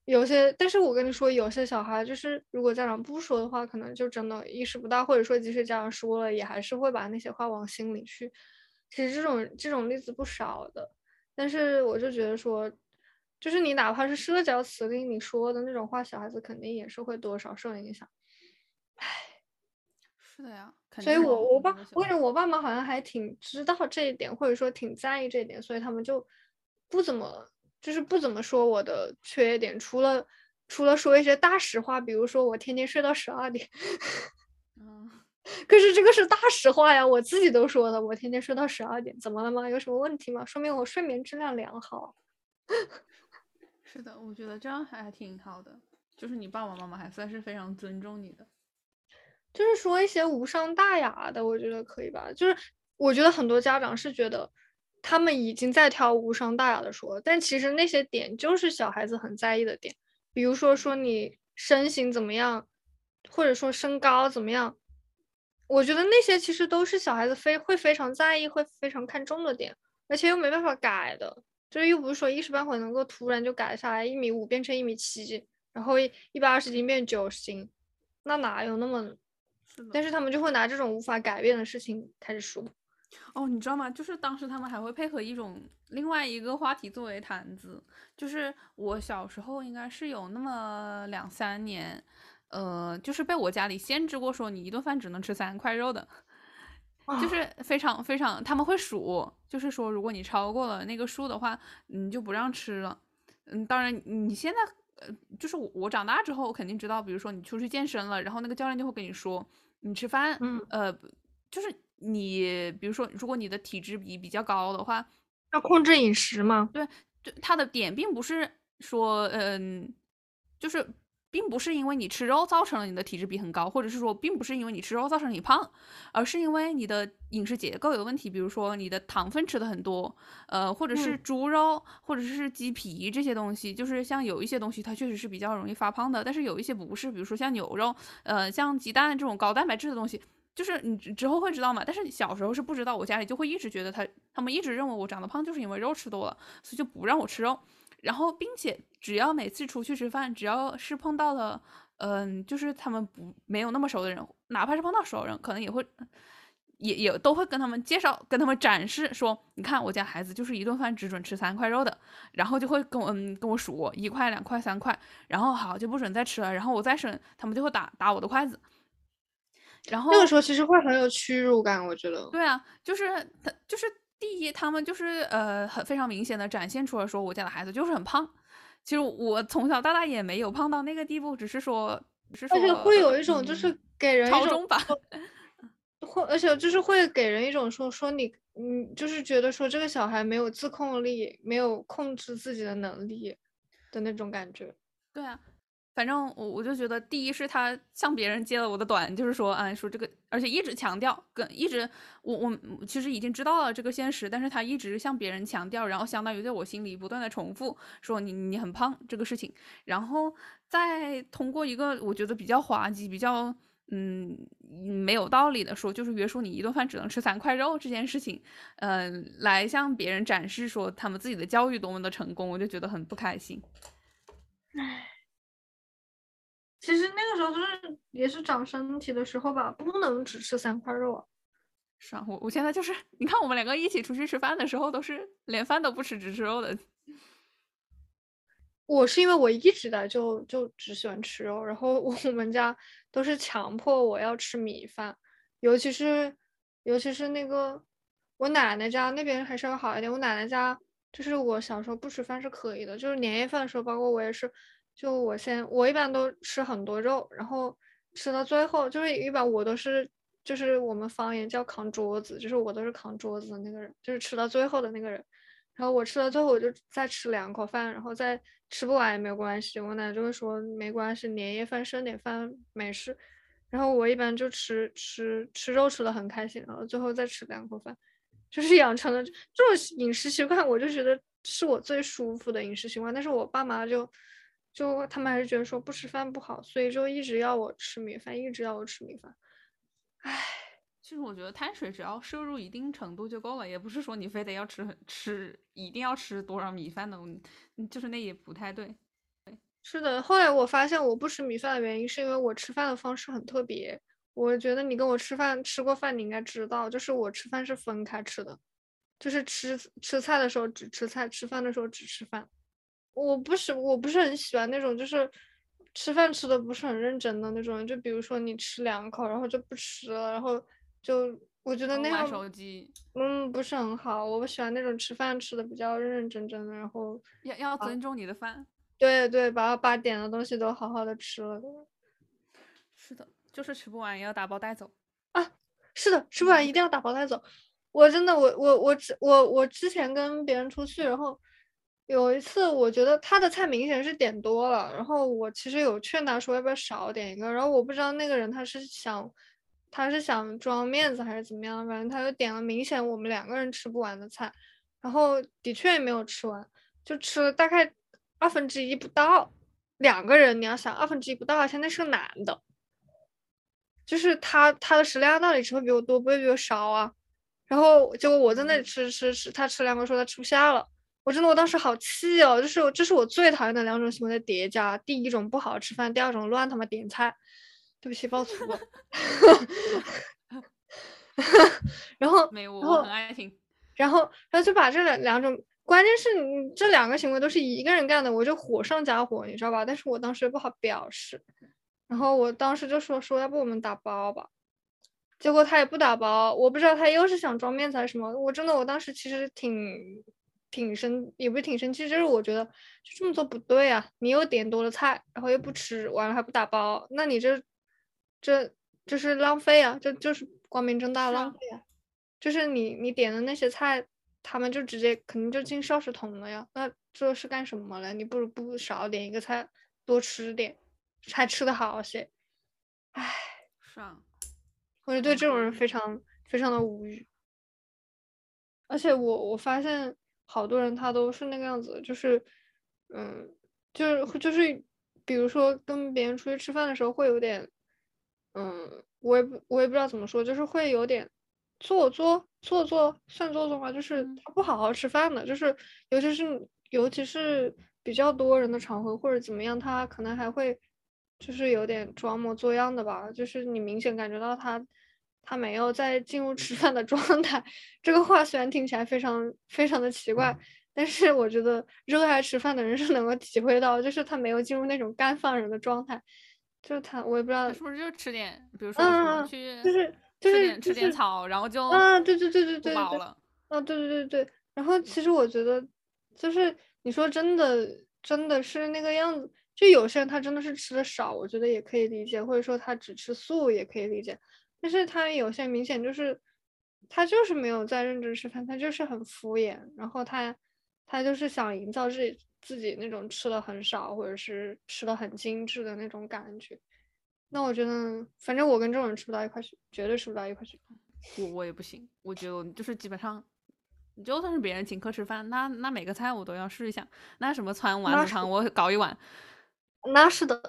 有些，但是我跟你说，有些小孩就是，如果家长不说的话，可能就真的意识不到，或者说即使家长说了，也还是会把那些话往心里去。其实这种例子不少的，但是我就觉得说，就是你哪怕是社交辞令，你说的那种话，小孩子肯定也是会多少受影响。唉，是的呀。所以我感觉我爸妈好像还挺知道这一点，或者说挺在意这一点，所以他们就不怎么说我的缺点，除了说一些大实话，比如说我天天睡到12点可是这个是大实话呀，我自己都说了，我天天睡到12点，怎么了吗？有什么问题吗？说明我睡眠质量良好是的，我觉得这样还挺好的，就是你爸爸妈妈还算是非常尊重你的，就是说一些无伤大雅的，我觉得可以吧。就是我觉得很多家长是觉得他们已经在挑无伤大雅的说，但其实那些点就是小孩子很在意的点，比如说你身形怎么样，或者说身高怎么样，我觉得那些其实都是小孩子会非常在意，会非常看重的点，而且又没办法改的，就是又不是说一时半会能够突然就改下来，1.5米变成1.7米，然后120斤变90斤，那哪有那么。但是他们就会拿这种无法改变的事情开始说。哦，你知道吗？就是当时他们还会配合另外一个话题作为谈资，就是我小时候应该是有那么2-3年，就是被我家里限制过，说你一顿饭只能吃3块肉的，就是非常非常，他们会数，就是说如果你超过了那个数的话，你就不让吃了。当然你现在。就是我长大之后我肯定知道，比如说你出去健身了，然后那个教练就会跟你说你吃饭就是你比如说如果你的体脂比较高的话要控制饮食嘛，对，他的点并不是说就是并不是因为你吃肉造成了你的体脂比很高，或者是说并不是因为你吃肉造成你胖，而是因为你的饮食结构有问题，比如说你的糖分吃的很多，或者是猪肉或者是鸡皮这些东西，就是像有一些东西它确实是比较容易发胖的，但是有一些不是，比如说像牛肉，像鸡蛋这种高蛋白质的东西，就是你之后会知道嘛，但是小时候是不知道，我家里就会一直觉得他们一直认为我长得胖就是因为肉吃多了，所以就不让我吃肉。然后并且只要每次出去吃饭，只要是碰到了就是他们没有那么熟的人，哪怕是碰到熟人，可能也都会跟他们介绍，跟他们展示说，你看我家孩子就是一顿饭只准吃3块肉的，然后就会跟我数我1块2块3块，然后好就不准再吃了，然后我再剩他们就会打我的筷子。然后那个时候其实会很有屈辱感，我觉得。对啊，就是第一，他们就是非常明显的展现出来说我家的孩子就是很胖。其实我从小到大也没有胖到那个地步，只是说而且会有一种就是给人一种超中吧，而且就是会给人一种说你就是觉得说这个小孩没有自控力，没有控制自己的能力的那种感觉。对啊。反正我就觉得，第一是他向别人揭了我的短，就是说啊，说这个，而且一直强调，一直我其实已经知道了这个现实，但是他一直向别人强调，然后相当于在我心里不断的重复说你很胖这个事情，然后再通过一个我觉得比较滑稽、比较没有道理的说，就是约束你一顿饭只能吃3块肉这件事情，来向别人展示说他们自己的教育多么的成功，我就觉得很不开心。唉。其实那个时候就是也是长身体的时候吧，不能只吃3块肉啊。是啊，我现在就是，你看我们两个一起出去吃饭的时候，都是连饭都不吃，只吃肉的。我是因为我一直的就只喜欢吃肉，然后我们家都是强迫我要吃米饭，尤其是那个我奶奶家那边还是要好一点。我奶奶家就是我小时候不吃饭是可以的，就是年夜饭的时候，包括我也是。就我一般都吃很多肉，然后吃到最后就是一般我都是就是我们方言叫扛桌子，就是我都是扛桌子的那个人，就是吃到最后的那个人。然后我吃到最后我就再吃2口饭，然后再吃不完也没有关系，我奶奶就会说没关系，年夜饭剩点饭没事。然后我一般就吃肉吃得很开心，然后最后再吃2口饭，就是养成了这种饮食习惯，我就觉得是我最舒服的饮食习惯。但是我爸妈就他们还是觉得说不吃饭不好，所以就一直要我吃米饭，一直要我吃米饭。唉，其实我觉得碳水只要摄入一定程度就够了，也不是说你非得要吃一定要吃多少米饭的，就是那也不太对。是的，后来我发现我不吃米饭的原因是因为我吃饭的方式很特别。我觉得你跟我吃过饭你应该知道，就是我吃饭是分开吃的，就是吃菜的时候只吃菜，吃饭的时候只吃饭。我不是很喜欢那种就是吃饭吃的不是很认真的那种，就比如说你吃2口然后就不吃了，然后就我觉得那样玩手机不是很好。我喜欢那种吃饭吃的比较认认真真的，然后要尊重你的饭。对，把点的东西都好好的吃了。是的，就是吃不完也要打包带走啊。是的，吃不完一定要打包带走。我真的我之前跟别人出去，然后有一次我觉得他的菜明显是点多了，然后我其实有劝他说要不要少点一个，然后我不知道那个人他是想装面子还是怎么样，反正他就点了明显我们2个人吃不完的菜，然后的确也没有吃完，就吃了大概1/2不到。2个人你要想1/2不到，现在是个男的，就是他的食量到底只会比我多不会比我少啊。然后结果我在那里吃，他吃2口说他吃不下了。我真的，我当时好气哦！这是我最讨厌的2种行为的叠加，第一种不好吃饭，第2种乱他妈点菜。对不起，爆粗了。然后没有，我很爱听。然后就把这两种，关键是你这2个行为都是一个人干的，我就火上加火，你知道吧？但是我当时不好表示，然后我当时就说要不我们打包吧。结果他也不打包，我不知道他又是想装面子还是什么。我真的，我当时其实也不是挺生气，就是我觉得就这么做不对啊，你又点多了菜，然后又不吃完了还不打包，那你这是浪费啊，这就是光明正大浪费啊。就是你点的那些菜他们就直接肯定就进烧食桶了呀，那这是干什么了？你不如不少点一个菜多吃点，还吃得好，谁？唉，是啊，我就对这种人非常非常的无语。而且我发现好多人他都是那个样子，就是就是比如说跟别人出去吃饭的时候会有点我也不知道怎么说，就是会有点做作算做作嘛，就是他不好好吃饭的，就是尤其是比较多人的场合或者怎么样，他可能还会就是有点装模作样的吧，就是你明显感觉到他没有在进入吃饭的状态。这个话虽然听起来非常非常的奇怪，但是我觉得热爱吃饭的人是能够体会到，就是他没有进入那种干饭人的状态，就是他我也不知道是不是就吃点，比如说去吃点草，然后就对饱了啊，对。然后其实我觉得就是你说真的是那个样子，就有些人他真的是吃的少，我觉得也可以理解，或者说他只吃素也可以理解，但是他有些明显就是他就是没有在认真吃饭，他就是很敷衍，然后他就是想营造自己那种吃的很少或者是吃的很精致的那种感觉。那我觉得反正我跟这种人吃不到一块去，绝对吃不到一块去。我也不行，我觉得我就是基本上就算是别人请客吃饭，那每个菜我都要试一下，那什么川丸子汤我搞一碗，那是的，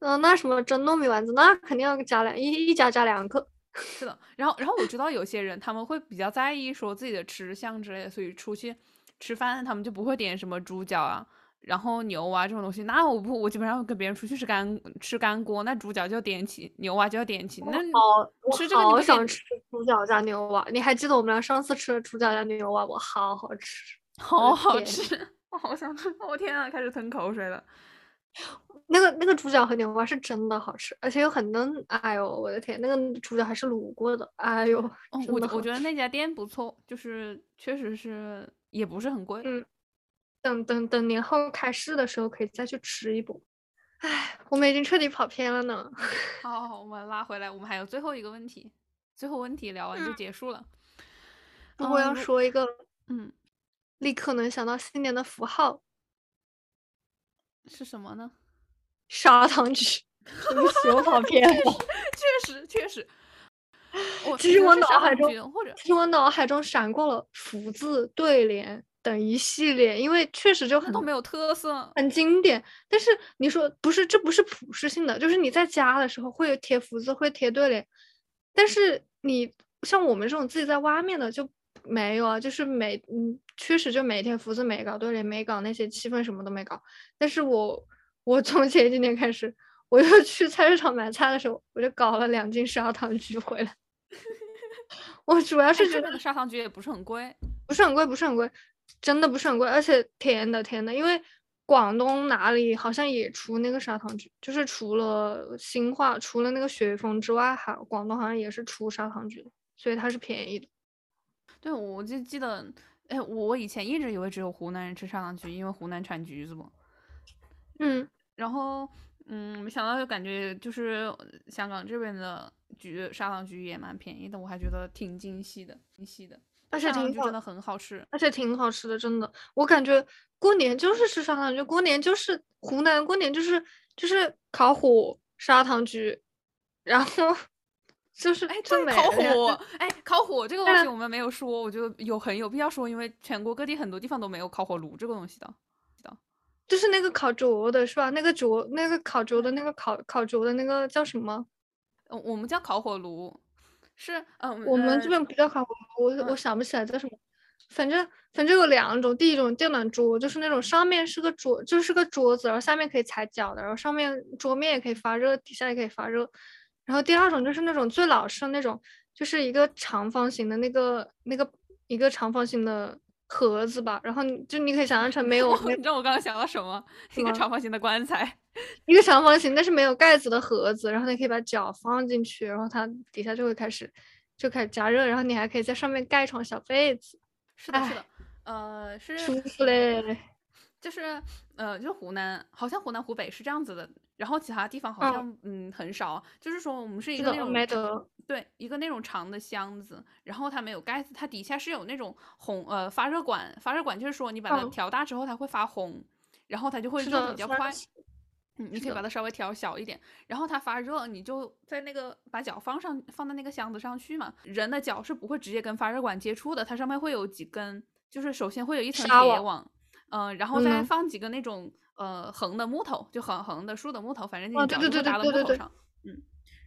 那什么蒸糯米丸子那肯定要加一加2克。是的，然后我知道有些人他们会比较在意说自己的吃相之类的，所以出去吃饭他们就不会点什么猪脚啊，然后牛蛙这种东西。那我基本上跟别人出去吃干锅，那猪脚就要点起，牛蛙就要点起。那吃这个我好想吃猪脚加牛蛙，你还记得我们俩上次吃的猪脚加牛蛙？我好好吃，我好想吃，我天啊，开始吞口水了。那个猪脚和牛蛙是真的好吃，而且又很嫩。哎呦我的天，那个猪脚还是卤过的，哎呦、我觉得那家店不错，就是确实是也不是很贵。等年后开市的时候可以再去吃一波。哎，我们已经彻底跑偏了呢。好，我们拉回来，我们还有最后一个问题，最后问题聊完就结束了。如果要说一个立刻能想到新年的符号是什么呢？砂糖橘。对不起，我跑偏了。确实其实我脑海中闪过了福字、对联等一系列，因为确实就很都没有特色，很经典。但是你说不是，这不是普适性的，就是你在家的时候会贴福字，会贴对联，但是你像我们这种自己在外面的就没有啊，就是确实就每天福字没搞，对联没搞，那些气氛什么都没搞。但是我从前几年开始，我就去菜市场买菜的时候，我就搞了2斤砂糖橘回来。我主要是觉得砂糖橘也不是很贵，不是很贵，真的不是很贵，而且甜的。因为广东哪里好像也出那个砂糖橘，就是除了那个雪峰之外，广东好像也是出砂糖橘，所以它是便宜的。对，我就记得，哎，我以前一直以为只有湖南人吃砂糖橘，因为湖南产橘子嘛。然后没想到就感觉就是香港这边的砂糖橘也蛮便宜的，我还觉得挺精细的，而且真的很好吃，而且挺好吃的，真的。我感觉过年就是吃砂糖橘，过年就是湖南过年就是烤火砂糖橘，然后就是烤火这个东西我们没有说，我觉得很有必要说，因为全国各地很多地方都没有烤火炉这个东西的。就是那个烤灼的是吧？那个烤灼的那个烤灼的那个叫什么？我们叫烤火炉，是我们这边不叫烤火炉，我想不起来叫什么。反正有2种，第一种电暖桌，就是那种上面是个桌，就是个桌子，然后下面可以踩脚的，然后上面桌面也可以发热，底下也可以发热。然后第二种就是那种最老式的那种，就是一个长方形的那个一个长方形的盒子吧，然后你可以想象成没有你知道我刚刚想到什么？一个长方形的棺材，一个长方形但是没有盖子的盒子，然后你可以把脚放进去，然后它底下就会开始加热，然后你还可以在上面盖一床小被子。是的，是舒服嘞。就是就是湖南，好像湖南湖北是这样子的，然后其他地方好像很少。就是说我们是一个那种一个那种长的箱子，然后它没有盖子，它底下是有那种发热管，就是说你把它调大之后它会发红，然后它就会热比较快。你可以把它稍微调小一点，然后它发热，你就在那个把脚放在那个箱子上去嘛。人的脚是不会直接跟发热管接触的，它上面会有几根，就是首先会有一层铁网，然后再放几个那种横的木头，就横的树的木头，反正你脚就搭到木头上，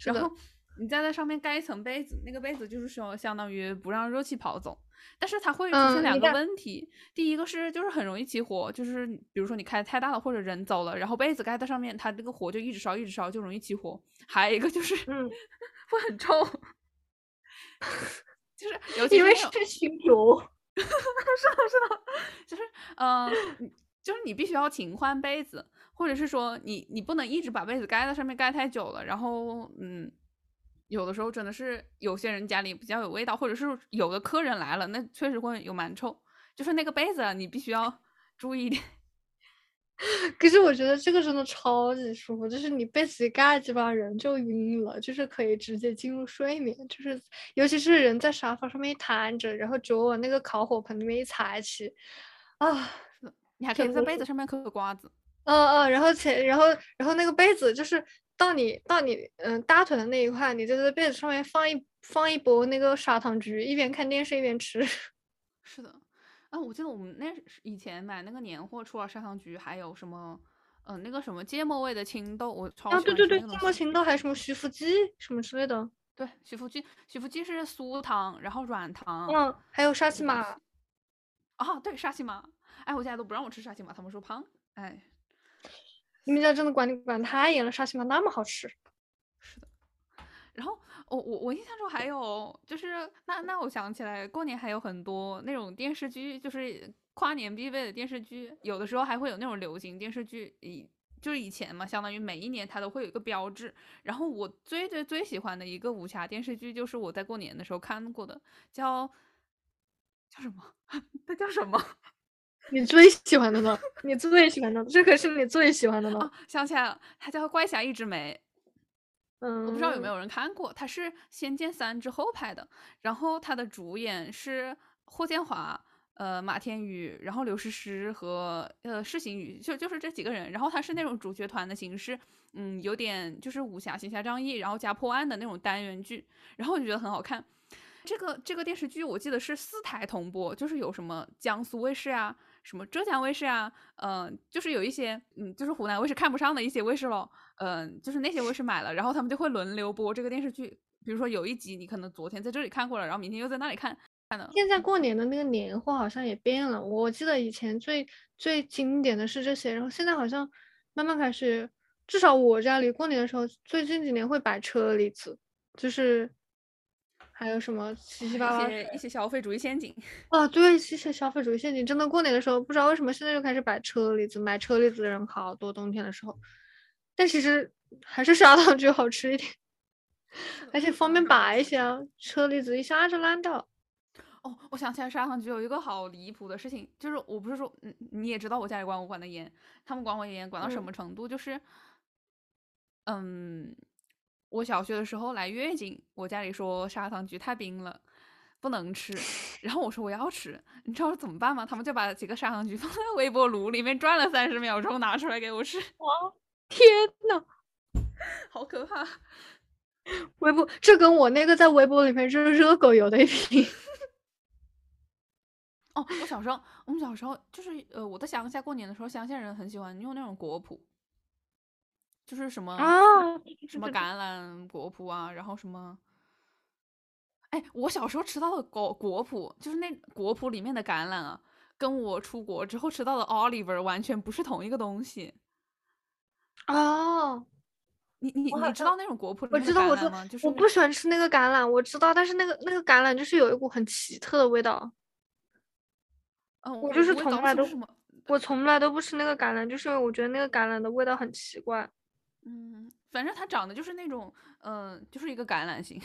然后你再在上面盖一层被子，那个被子就是说相当于不让热气跑走。但是它会出现两个问题，第一个是就是很容易起火，就是比如说你开太大了或者人走了，然后被子盖在上面，它这个火就一直烧就容易起火。还有一个就是会很臭，就是尤其是因为是熏油。是的，就是就是你必须要勤换被子，或者是说你不能一直把被子盖在上面盖太久了，然后有的时候真的是有些人家里比较有味道，或者是有的客人来了，那确实会有蛮臭，就是那个被子你必须要注意一点。可是我觉得这个真的超级舒服，就是你被子一盖，基本上人就晕了，就是可以直接进入睡眠，就是尤其是人在沙发上面一摊着，然后脚往那个烤火盆里面一踩起，啊，你还可以在被子上面嗑瓜子。然后那个被子就是到你大腿的那一块，你就在被子上面放一波那个砂糖橘，一边看电视一边吃。是的，我记得我们那以前买那个年货，除了砂糖橘，还有什么那个什么芥末味的青豆，我超喜欢吃那个东西。对，芥末青豆，还有什么徐福记什么之类的。对，徐福记是酥糖，然后软糖，还有沙琪玛。对，沙琪玛。我家都不让我吃沙琪玛，他们说胖。你们家真的管太严了，沙琪玛那么好吃。是的。然后我印象中还有就是那我想起来过年还有很多那种电视剧，就是跨年必备的电视剧，有的时候还会有那种流行电视剧，就是以前嘛，相当于每一年它都会有一个标志。然后我最喜欢的一个武侠电视剧就是我在过年的时候看过的，叫什么？它叫什么？你最喜欢的，这可是你最喜欢的呢。想起来了，它叫《怪侠一枝梅》。我不知道有没有人看过，它是《仙剑三》之后拍的，然后它的主演是霍建华、马天宇，然后刘诗诗和施行宇，就是这几个人。然后它是那种主角团的形式，有点就是武侠行侠仗义，然后加破案的那种单元剧，然后我就觉得很好看。这个电视剧我记得是4台同播，就是有什么江苏卫视啊，什么浙江卫视啊，就是有一些就是湖南卫视看不上的一些卫视咯，就是那些卫视买了，然后他们就会轮流播这个电视剧。比如说有一集你可能昨天在这里看过了，然后明天又在那里看了。现在过年的那个年货好像也变了，我记得以前最经典的是这些，然后现在好像慢慢开始，至少我家里过年的时候最近几年会摆车厘子，就是还有什么七七八八一些消费主义陷阱啊？对，一些消费主义陷阱，真的过年的时候不知道为什么现在就开始摆车厘子，买车厘子的人好多，冬天的时候。但其实还是砂糖橘好吃一点，而且方便摆一些啊，车厘子一下就烂掉。我想起来砂糖橘有一个好离谱的事情，就是我不是说你也知道我家里管我管的严，他们管我严管到什么程度，就是我小学的时候来月经，我家里说砂糖橘太冰了不能吃，然后我说我要吃，你知道怎么办吗？他们就把几个砂糖橘放在微波炉里面转了30秒钟拿出来给我吃。哇，天哪，好可怕。这跟我那个在微波里面热狗油的一瓶。我们小时候就是我在乡下过年的时候，乡下人很喜欢用那种果脯，就是什么什么橄榄果脯啊，然后什么，我小时候吃到的果脯，就是那果脯里面的橄榄啊，跟我出国之后吃到的 Oliver 完全不是同一个东西。你知道那种果脯里面的橄榄吗？我不喜欢吃那个橄榄，我知道，但是那个橄榄就是有一股很奇特的味道。我就是从来都不吃那个橄榄，就是因为我觉得那个橄榄的味道很奇怪。反正它长得就是那种，就是一个橄榄形，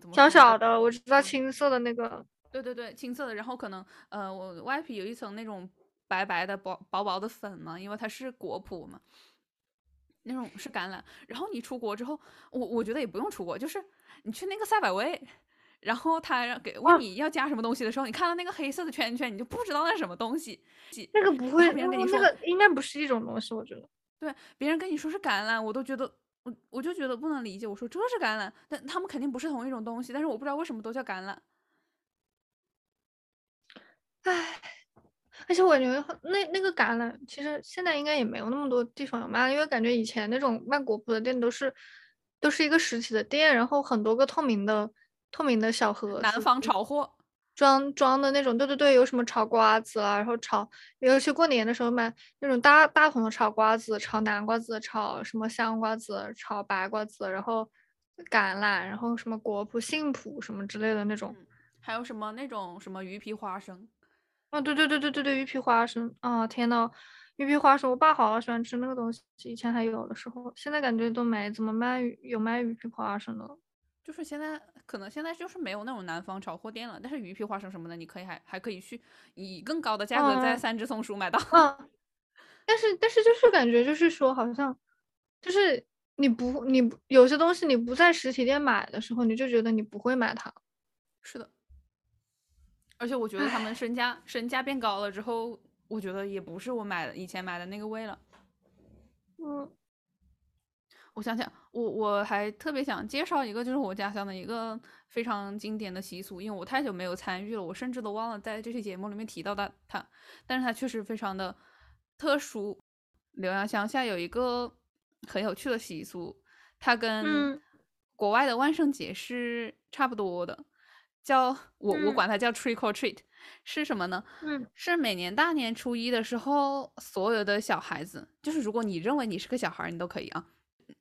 怎么小小的，我知道，青色的那个。对，青色的，然后可能我外皮有一层那种白白的、薄薄的粉嘛，因为它是果脯嘛，那种是橄榄。然后你出国之后，我觉得也不用出国，就是你去那个赛百味，然后他问你要加什么东西的时候，你看到那个黑色的圈圈，你就不知道那是什么东西。那个不会，那个应该不是一种东西，我觉得。对，别人跟你说是橄榄，我都觉得我就觉得不能理解，我说这是橄榄，但他们肯定不是同一种东西，但是我不知道为什么都叫橄榄。唉，而且我觉得那个橄榄其实现在应该也没有那么多地方有卖了，因为感觉以前那种卖果脯的店都是一个实体的店，然后很多个透明的小盒，南方炒货装的那种，对对对，有什么炒瓜子啦，然后炒，尤其过年的时候买那种大桶的炒瓜子，炒南瓜子，炒什么香瓜子，炒白瓜子，然后橄榄，然后什么果脯、杏脯什么之类的那种，还有什么那种什么鱼皮花生。啊、哦，对对对对对对，鱼皮花生啊！天呐，鱼皮花生，我爸好喜欢吃那个东西，以前还有的时候，现在感觉都没怎么卖，有卖鱼皮花生的。就是现在可能现在就是没有那种南方炒货店了，但是鱼皮花生什么的，你可以还可以去以更高的价格在三只松鼠买到。嗯，但是就是感觉就是说，好像就是你有些东西你不在实体店买的时候，你就觉得你不会买它。是的。而且我觉得他们身价变高了之后，我觉得也不是我买的以前买的那个味了。嗯，我想想，我还特别想介绍一个，就是我家乡的一个非常经典的习俗，因为我太久没有参与了，我甚至都忘了在这期节目里面提到它，但是它确实非常的特殊。浏阳乡下有一个很有趣的习俗，它跟国外的万圣节是差不多的。叫我管它叫 trick or treat， 是什么呢？是每年大年初一的时候，所有的小孩子，就是如果你认为你是个小孩，你都可以啊。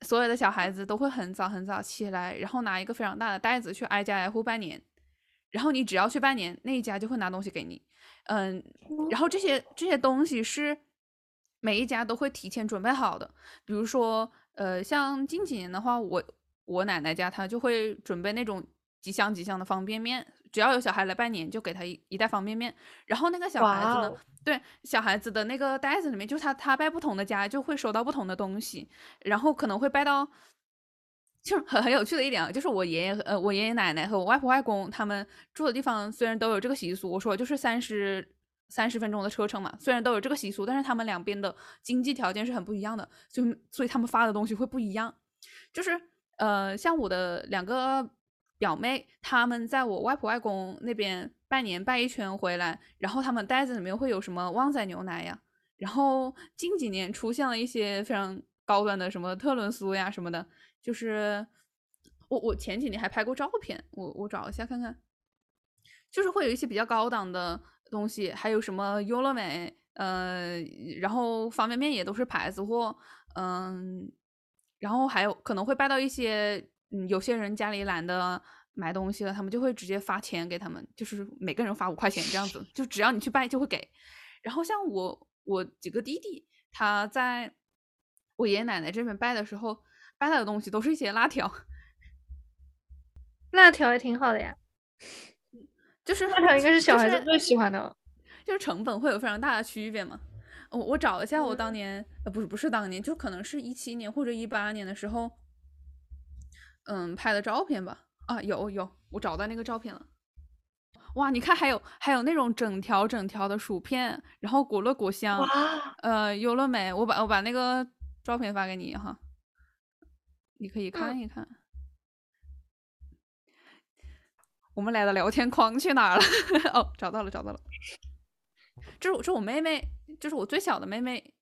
所有的小孩子都会很早很早起来，然后拿一个非常大的袋子去挨家挨户拜年。然后你只要去拜年，那一家就会拿东西给你。然后这些东西是每一家都会提前准备好的。比如说，像近几年的话，我奶奶家她就会准备那种几箱的方便面，只要有小孩来拜年就给他一袋方便面。然后那个小孩子呢， wow. 对，小孩子的那个袋子里面，就他拜不同的家就会收到不同的东西，然后可能会拜到，就是很有趣的一点啊，就是我爷爷奶奶和我外婆外公他们住的地方虽然都有这个习俗，我说就是三十分钟的车程嘛，虽然都有这个习俗，但是他们两边的经济条件是很不一样的，所以他们发的东西会不一样。就是像我的两个表妹，他们在我外婆外公那边拜年拜一圈回来，然后他们袋子里面会有什么旺仔牛奶呀，然后近几年出现了一些非常高端的什么特仑苏呀什么的，就是我前几年还拍过照片，我找一下看看，就是会有一些比较高档的东西，还有什么优乐美，然后方便面也都是牌子货，然后还有可能会拜到一些。有些人家里懒得买东西了，他们就会直接发钱给他们，就是每个人发5块钱这样子，就只要你去拜就会给。然后像我几个弟弟，他在我爷爷奶奶这边拜的时候，拜他的东西都是一些辣条。辣条也挺好的呀，就是辣条应该是小孩子最喜欢的，就是成本会有非常大的区别嘛。我找一下，我当年不是当年，就可能是17年或者18年的时候。拍的照片吧，啊，有，我找到那个照片了。哇，你看还有那种整条的薯片，然后果乐果香，优乐美，我把那个照片发给你哈，你可以看一看。我们来的聊天框去哪儿了？哦，找到了。这是我妹妹，就是我最小的妹妹，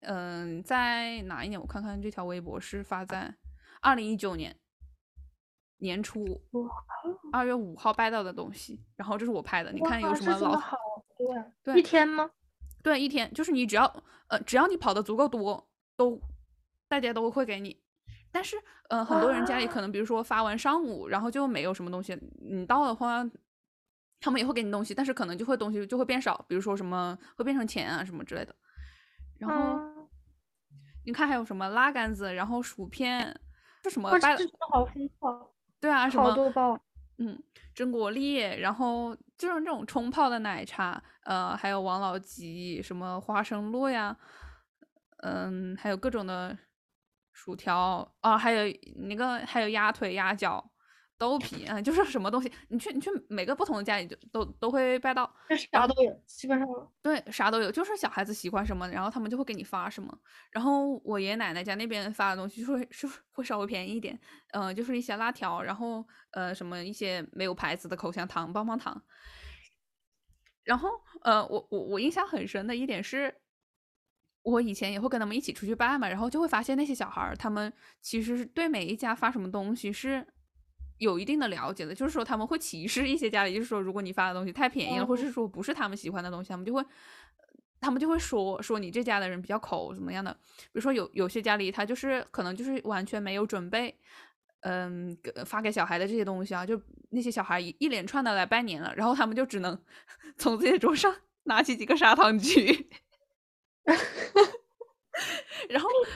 在哪一年？我看看这条微博是发在2019年。年初2月5号拜到的东西，然后这是我拍的，你看有什么老好对一天吗？对，一天，就是你只要你跑的足够多，大家都会给你。但是很多人家里可能比如说发完上午，然后就没有什么东西，你到的话，他们也会给你东西，但是可能东西就会变少，比如说什么会变成钱啊什么之类的。然后你看还有什么拉杆子，然后薯片，这什么拜的好丰富。对啊，什么好多包，榛果粒，然后就是那种冲泡的奶茶，还有王老吉，什么花生露呀，还有各种的薯条啊，还有那个还有鸭腿、鸭脚，貂皮啊，就是什么东西，你去每个不同的家里就都会拜到，啥都有，基本上对啥都有，就是小孩子喜欢什么，然后他们就会给你发什么。然后我爷爷奶奶家那边发的东西就是会稍微便宜一点，就是一些辣条，然后什么一些没有牌子的口香糖、棒棒糖。然后我印象很深的一点是，我以前也会跟他们一起出去拜嘛，然后就会发现那些小孩他们其实对每一家发什么东西是有一定的了解的，就是说他们会歧视一些家里，就是说如果你发的东西太便宜了，或是说不是他们喜欢的东西，他们就会说你这家的人比较抠怎么样的。比如说有些家里他就是可能就是完全没有准备发给小孩的这些东西啊，就那些小孩一连串的来拜年了，然后他们就只能从自己的桌上拿起几个砂糖橘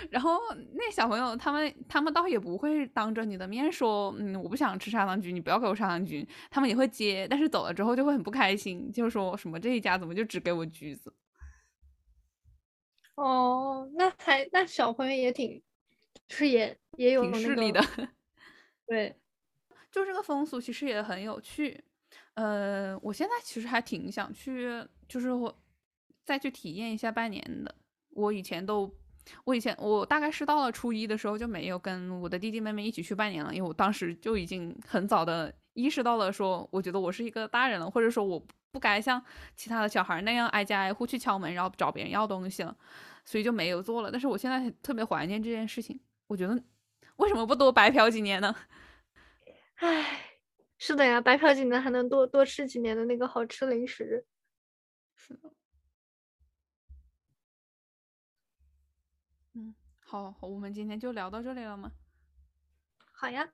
然后那小朋友他们倒也不会当着你的面说我不想吃砂糖橘，你不要给我砂糖橘，他们也会接，但是走了之后就会很不开心，就说什么这一家怎么就只给我橘子。哦，那小朋友也挺就是也有、那个、挺势利的对，就这个风俗其实也很有趣。我现在其实还挺想去，就是我再去体验一下拜年的。我大概是到了初一的时候就没有跟我的弟弟妹妹一起去拜年了，因为我当时就已经很早的意识到了，说我觉得我是一个大人了，或者说我不该像其他的小孩那样挨家挨户去敲门然后找别人要东西了，所以就没有做了。但是我现在特别怀念这件事情，我觉得为什么不多白嫖几年呢？唉，是的呀，白嫖几年还能多吃几年的那个好吃零食。是的。好，我们今天就聊到这里了吗？好呀，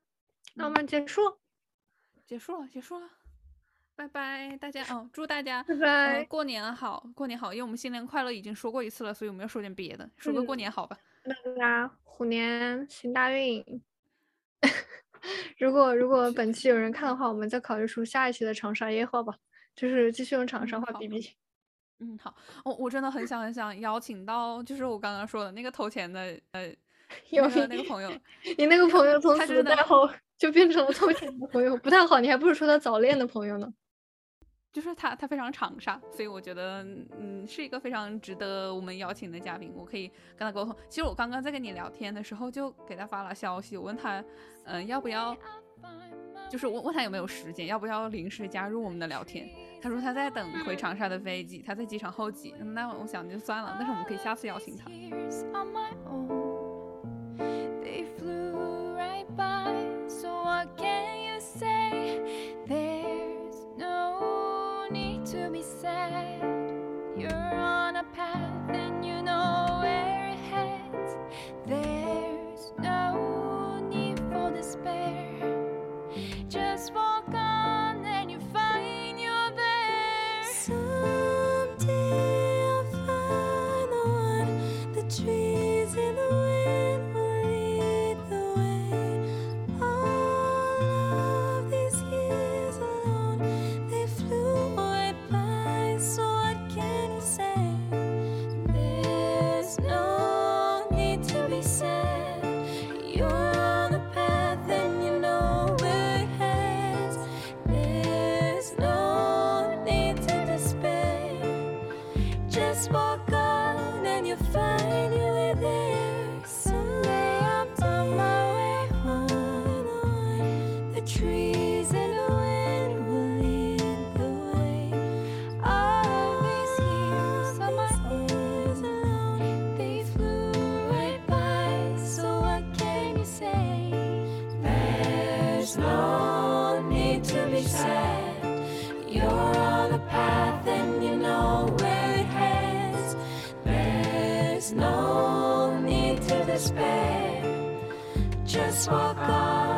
那我们结束了，拜拜大家。祝大家拜拜、过年好，因为我们新年快乐已经说过一次了，所以我们要说点别的，说个过年好吧。大家虎年行大运如果本期有人看的话，我们再考虑出下一期的长沙夜话吧，就是继续用长沙话比比。好，我真的很想邀请到，就是我刚刚说的那个投钱的那个朋友，你那个朋友从此以后就变成了投钱的朋友，不太好，你还不如说他早恋的朋友呢。就是他非常长沙，所以我觉得是一个非常值得我们邀请的嘉宾，我可以跟他沟通。其实我刚刚在跟你聊天的时候就给他发了消息，我问他要不要，就是我问他有没有时间，要不要临时加入我们的聊天。他说他在等回长沙的飞机，他在机场候机。那我想就算了，但是我们可以下次邀请他。Just walk on.